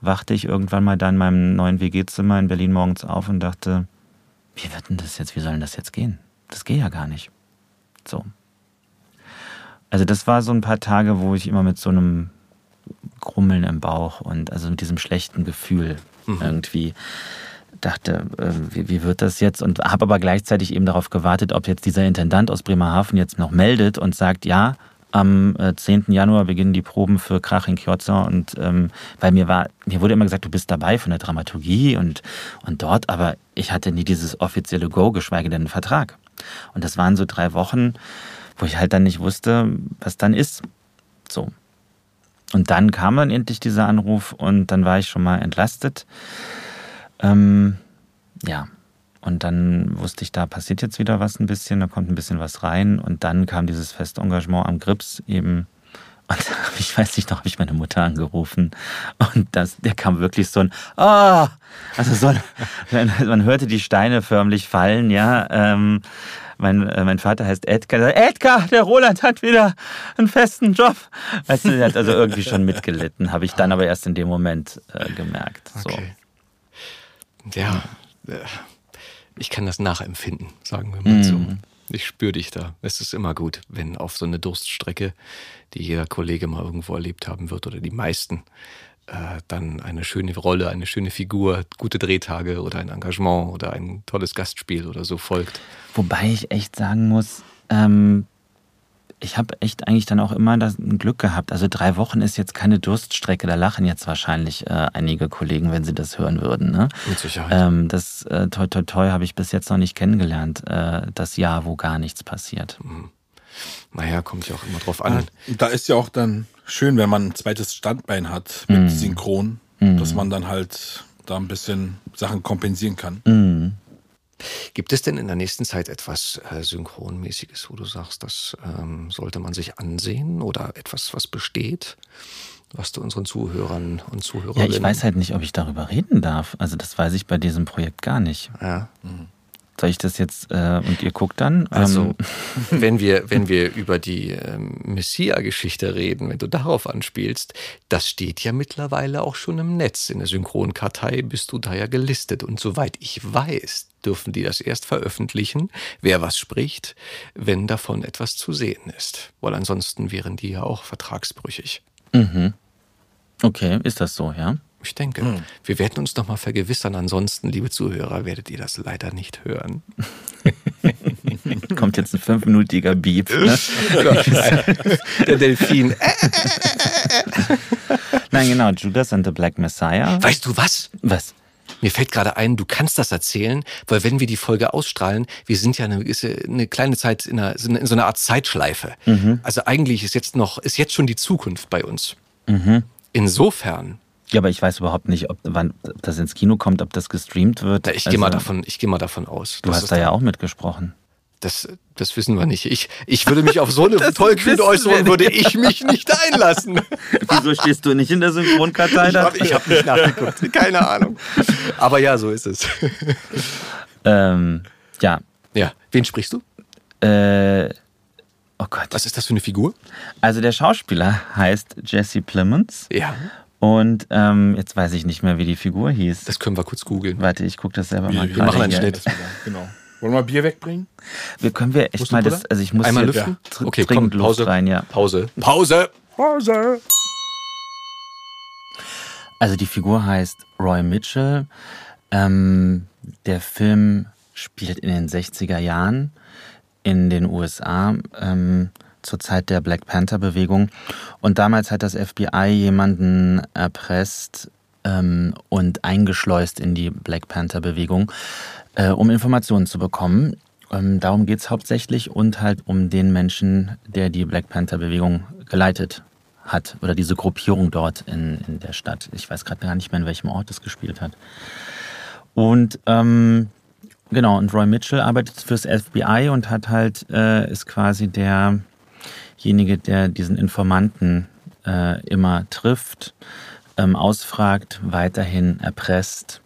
wachte ich irgendwann mal da in meinem neuen WG-Zimmer in Berlin morgens auf und dachte, wie wird denn das jetzt, wie soll denn das jetzt gehen? Das geht ja gar nicht. So. Also das war so ein paar Tage, wo ich immer mit so einem Grummeln im Bauch und also mit diesem schlechten Gefühl irgendwie dachte, wie wird das jetzt? Und habe aber gleichzeitig eben darauf gewartet, ob jetzt dieser Intendant aus Bremerhaven jetzt noch meldet und sagt, ja, am 10. Januar beginnen die Proben für Krach in Chiozza und weil mir wurde immer gesagt, du bist dabei von der Dramaturgie und dort, aber ich hatte nie dieses offizielle Go, geschweige denn einen Vertrag. Und das waren so 3 Wochen, wo ich halt dann nicht wusste, was dann ist. So. Und dann kam dann endlich dieser Anruf und dann war ich schon mal entlastet. Ja. Und dann wusste ich, da passiert jetzt wieder was ein bisschen, da kommt ein bisschen was rein. Und dann kam dieses Festengagement am Grips eben. Und ich weiß nicht noch, habe ich meine Mutter angerufen. Und der kam wirklich so ein Ah! Also man hörte die Steine förmlich fallen, ja. Mein Vater heißt Edgar. Edgar, der Roland hat wieder einen festen Job. Weißt du, der hat also irgendwie schon mitgelitten, habe ich dann aber erst in dem Moment gemerkt. So. Okay. Ja, ich kann das nachempfinden, sagen wir mal so. Ich spüre dich da. Es ist immer gut, wenn auf so eine Durststrecke, die jeder Kollege mal irgendwo erlebt haben wird oder die meisten, dann eine schöne Rolle, eine schöne Figur, gute Drehtage oder ein Engagement oder ein tolles Gastspiel oder so folgt. Wobei ich echt sagen muss, ich habe echt eigentlich dann auch immer das Glück gehabt. Also 3 Wochen ist jetzt keine Durststrecke. Da lachen jetzt wahrscheinlich einige Kollegen, wenn sie das hören würden. Ne? Mit Sicherheit. Das toi toi toi habe ich bis jetzt noch nicht kennengelernt. Das Jahr, wo gar nichts passiert. Mhm. Naja, kommt ja auch immer drauf an. Da ist ja auch dann schön, wenn man ein zweites Standbein hat mit Synchron, dass man dann halt da ein bisschen Sachen kompensieren kann. Mhm. Gibt es denn in der nächsten Zeit etwas Synchronmäßiges, wo du sagst, das sollte man sich ansehen oder etwas, was besteht, was du unseren Zuhörern und Zuhörerinnen... Ja, ich weiß halt nicht, ob ich darüber reden darf. Also das weiß ich bei diesem Projekt gar nicht. Ja. Soll ich das jetzt und ihr guckt dann? Also wenn wir über die Messia-Geschichte reden, wenn du darauf anspielst, das steht ja mittlerweile auch schon im Netz. In der Synchronkartei bist du da ja gelistet. Und soweit ich weiß, dürfen die das erst veröffentlichen, wer was spricht, wenn davon etwas zu sehen ist. Weil ansonsten wären die ja auch vertragsbrüchig. Mhm. Okay, ist das so, ja? Ich denke, wir werden uns noch mal vergewissern. Ansonsten, liebe Zuhörer, werdet ihr das leider nicht hören. Kommt jetzt ein 5-minütiger Beep. Ne? Der Delfin. Nein, genau, Judas and the Black Messiah. Weißt du was? Was? Mir fällt gerade ein, du kannst das erzählen, weil wenn wir die Folge ausstrahlen, wir sind ja eine kleine Zeit in so einer Art Zeitschleife. Mhm. Also eigentlich ist jetzt schon die Zukunft bei uns. Mhm. Insofern Ja, aber ich weiß überhaupt nicht, ob das ins Kino kommt, ob das gestreamt wird. Ja, ich gehe mal davon aus. Du hast da ja auch mitgesprochen. Das wissen wir nicht. Ich würde mich auf so eine tollkühne Äußerung würde ich mich nicht einlassen. Wieso stehst du nicht in der Synchronkartei? Ich hab nicht nachgeguckt. Keine Ahnung. Aber ja, so ist es. Ja. Ja. Wen sprichst du? Oh Gott. Was ist das für eine Figur? Also der Schauspieler heißt Jesse Plemons. Ja. Und jetzt weiß ich nicht mehr, wie die Figur hieß. Das können wir kurz googeln. Warte, ich gucke das selber mal. Wir machen einen Schnitt. Genau. Wollen wir Bier wegbringen? Ich muss einmal lüften. Okay, komm, Pause rein, ja. Pause. Also die Figur heißt Roy Mitchell. Der Film spielt in den 60er Jahren in den USA, zur Zeit der Black Panther-Bewegung. Und damals hat das FBI jemanden erpresst und eingeschleust in die Black Panther-Bewegung, um Informationen zu bekommen. Darum geht es hauptsächlich und halt um den Menschen, der die Black Panther-Bewegung geleitet hat oder diese Gruppierung dort in der Stadt. Ich weiß gerade gar nicht mehr, in welchem Ort das gespielt hat. Und und Roy Mitchell arbeitet fürs FBI und hat halt ist quasi derjenige, der diesen Informanten immer trifft, ausfragt, weiterhin erpresst,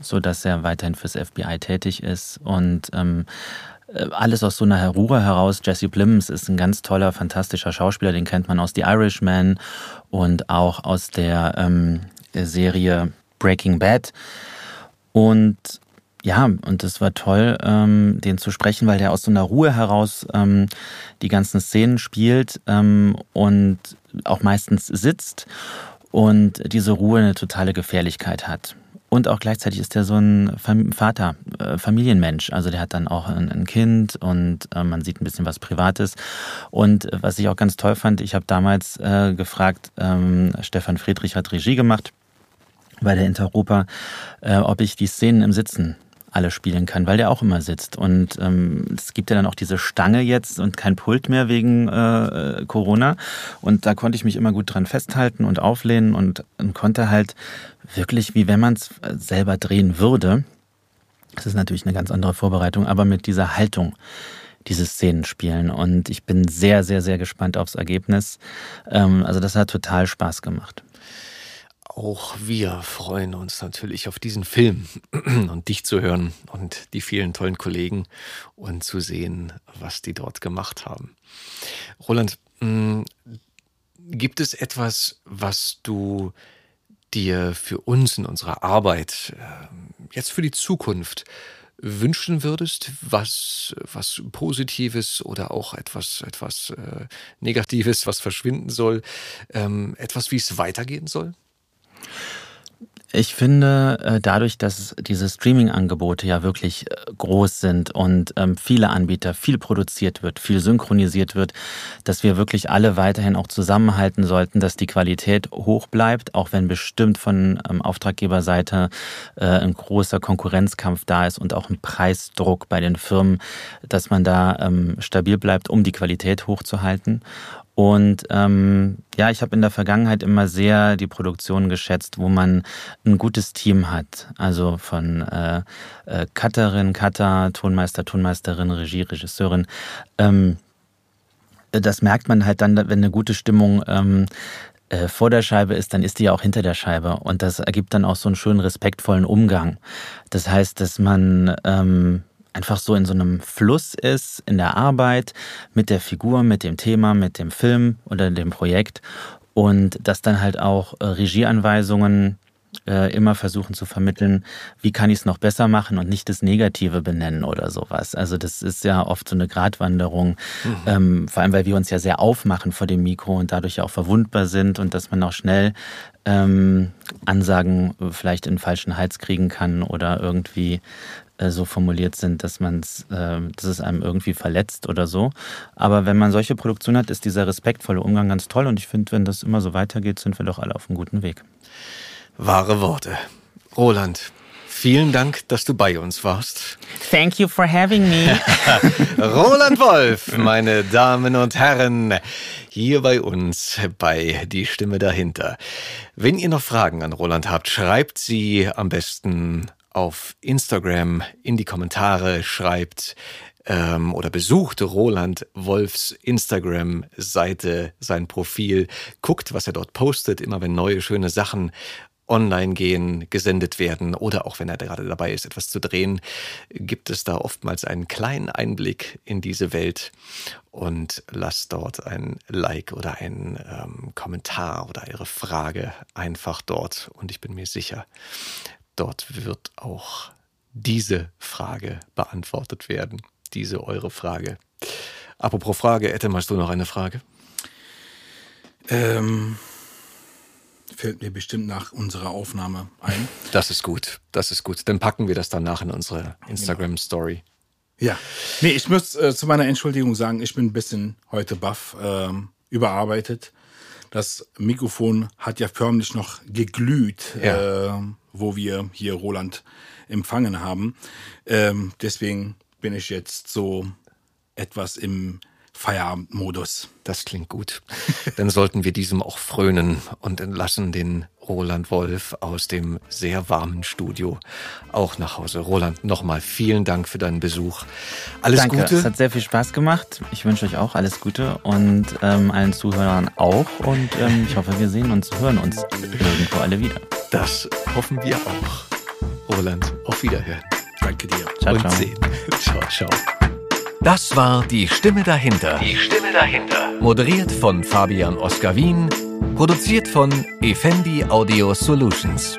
so dass er weiterhin fürs FBI tätig ist und alles aus so einer Ruhe heraus. Jesse Plemons ist ein ganz toller, fantastischer Schauspieler, den kennt man aus The Irishman und auch aus der Serie Breaking Bad. Und ja, und es war toll, den zu sprechen, weil der aus so einer Ruhe heraus die ganzen Szenen spielt und auch meistens sitzt und diese Ruhe eine totale Gefährlichkeit hat. Und auch gleichzeitig ist der so ein Vater, Familienmensch. Also der hat dann auch ein Kind und man sieht ein bisschen was Privates. Und was ich auch ganz toll fand, ich habe damals gefragt, Stefan Friedrich hat Regie gemacht bei der Interopa, ob ich die Szenen im Sitzen alle spielen kann, weil der auch immer sitzt. Und es gibt ja dann auch diese Stange jetzt und kein Pult mehr wegen Corona. Und da konnte ich mich immer gut dran festhalten und auflehnen und konnte halt wirklich, wie wenn man es selber drehen würde, das ist natürlich eine ganz andere Vorbereitung, aber mit dieser Haltung diese Szenen spielen. Und ich bin sehr, sehr, sehr gespannt aufs Ergebnis. Also das hat total Spaß gemacht. Auch wir freuen uns natürlich auf diesen Film und dich zu hören und die vielen tollen Kollegen und zu sehen, was die dort gemacht haben. Roland, gibt es etwas, was du dir für uns in unserer Arbeit jetzt für die Zukunft wünschen würdest, was Positives oder auch etwas Negatives, was verschwinden soll, etwas, wie es weitergehen soll? Ich finde, dadurch, dass diese Streaming-Angebote ja wirklich groß sind und viele Anbieter, viel produziert wird, viel synchronisiert wird, dass wir wirklich alle weiterhin auch zusammenhalten sollten, dass die Qualität hoch bleibt, auch wenn bestimmt von Auftraggeberseite ein großer Konkurrenzkampf da ist und auch ein Preisdruck bei den Firmen, dass man da stabil bleibt, um die Qualität hochzuhalten. Und ich habe in der Vergangenheit immer sehr die Produktion geschätzt, wo man ein gutes Team hat. Also von Cutter, Tonmeister, Tonmeisterin, Regie, Regisseurin. Das merkt man halt dann, wenn eine gute Stimmung vor der Scheibe ist, dann ist die ja auch hinter der Scheibe. Und das ergibt dann auch so einen schönen, respektvollen Umgang. Das heißt, dass man einfach so in so einem Fluss ist, in der Arbeit, mit der Figur, mit dem Thema, mit dem Film oder dem Projekt und dass dann halt auch Regieanweisungen immer versuchen zu vermitteln, wie kann ich es noch besser machen und nicht das Negative benennen oder sowas. Also das ist ja oft so eine Gratwanderung, vor allem, weil wir uns ja sehr aufmachen vor dem Mikro und dadurch ja auch verwundbar sind und dass man auch schnell Ansagen vielleicht in den falschen Hals kriegen kann oder irgendwie so formuliert sind, dass es einem irgendwie verletzt oder so. Aber wenn man solche Produktionen hat, ist dieser respektvolle Umgang ganz toll. Und ich finde, wenn das immer so weitergeht, sind wir doch alle auf einem guten Weg. Wahre Worte. Roland, vielen Dank, dass du bei uns warst. Thank you for having me. Roland Wolf, meine Damen und Herren. hier bei uns bei Die Stimme dahinter. Wenn ihr noch Fragen an Roland habt, schreibt sie am besten auf Instagram in die Kommentare, schreibt oder besucht Roland Wolfs Instagram-Seite, sein Profil, guckt, was er dort postet, immer wenn neue schöne Sachen online gehen, gesendet werden oder auch wenn er gerade dabei ist, etwas zu drehen, gibt es da oftmals einen kleinen Einblick in diese Welt und lasst dort ein Like oder einen Kommentar oder Ihre Frage einfach dort und ich bin mir sicher, dort wird auch diese Frage beantwortet werden, diese eure Frage. Apropos Frage, Ettem, hast du noch eine Frage? Fällt mir bestimmt nach unserer Aufnahme ein. Das ist gut. Dann packen wir das danach in unsere Instagram-Story. Ja, nee, ich muss zu meiner Entschuldigung sagen, ich bin ein bisschen heute baff, überarbeitet. Das Mikrofon hat ja förmlich noch geglüht, ja, wo wir hier Roland empfangen haben. Deswegen bin ich jetzt so etwas im Feierabendmodus. Das klingt gut. Dann sollten wir diesem auch frönen und entlassen den Roland Wolf aus dem sehr warmen Studio auch nach Hause. Roland, nochmal vielen Dank für deinen Besuch. Alles Danke. Gute. Es hat sehr viel Spaß gemacht. Ich wünsche euch auch alles Gute und allen Zuhörern auch. Und ich hoffe, wir sehen uns, hören uns irgendwo alle wieder. Das hoffen wir auch. Roland, auf Wiederhören. Danke dir. Ciao, und ciao. Sehen. Ciao, ciao. Das war Die Stimme dahinter. Die Stimme dahinter. Moderiert von Fabian Oskar Wien. Produziert von Effendi Audio Solutions.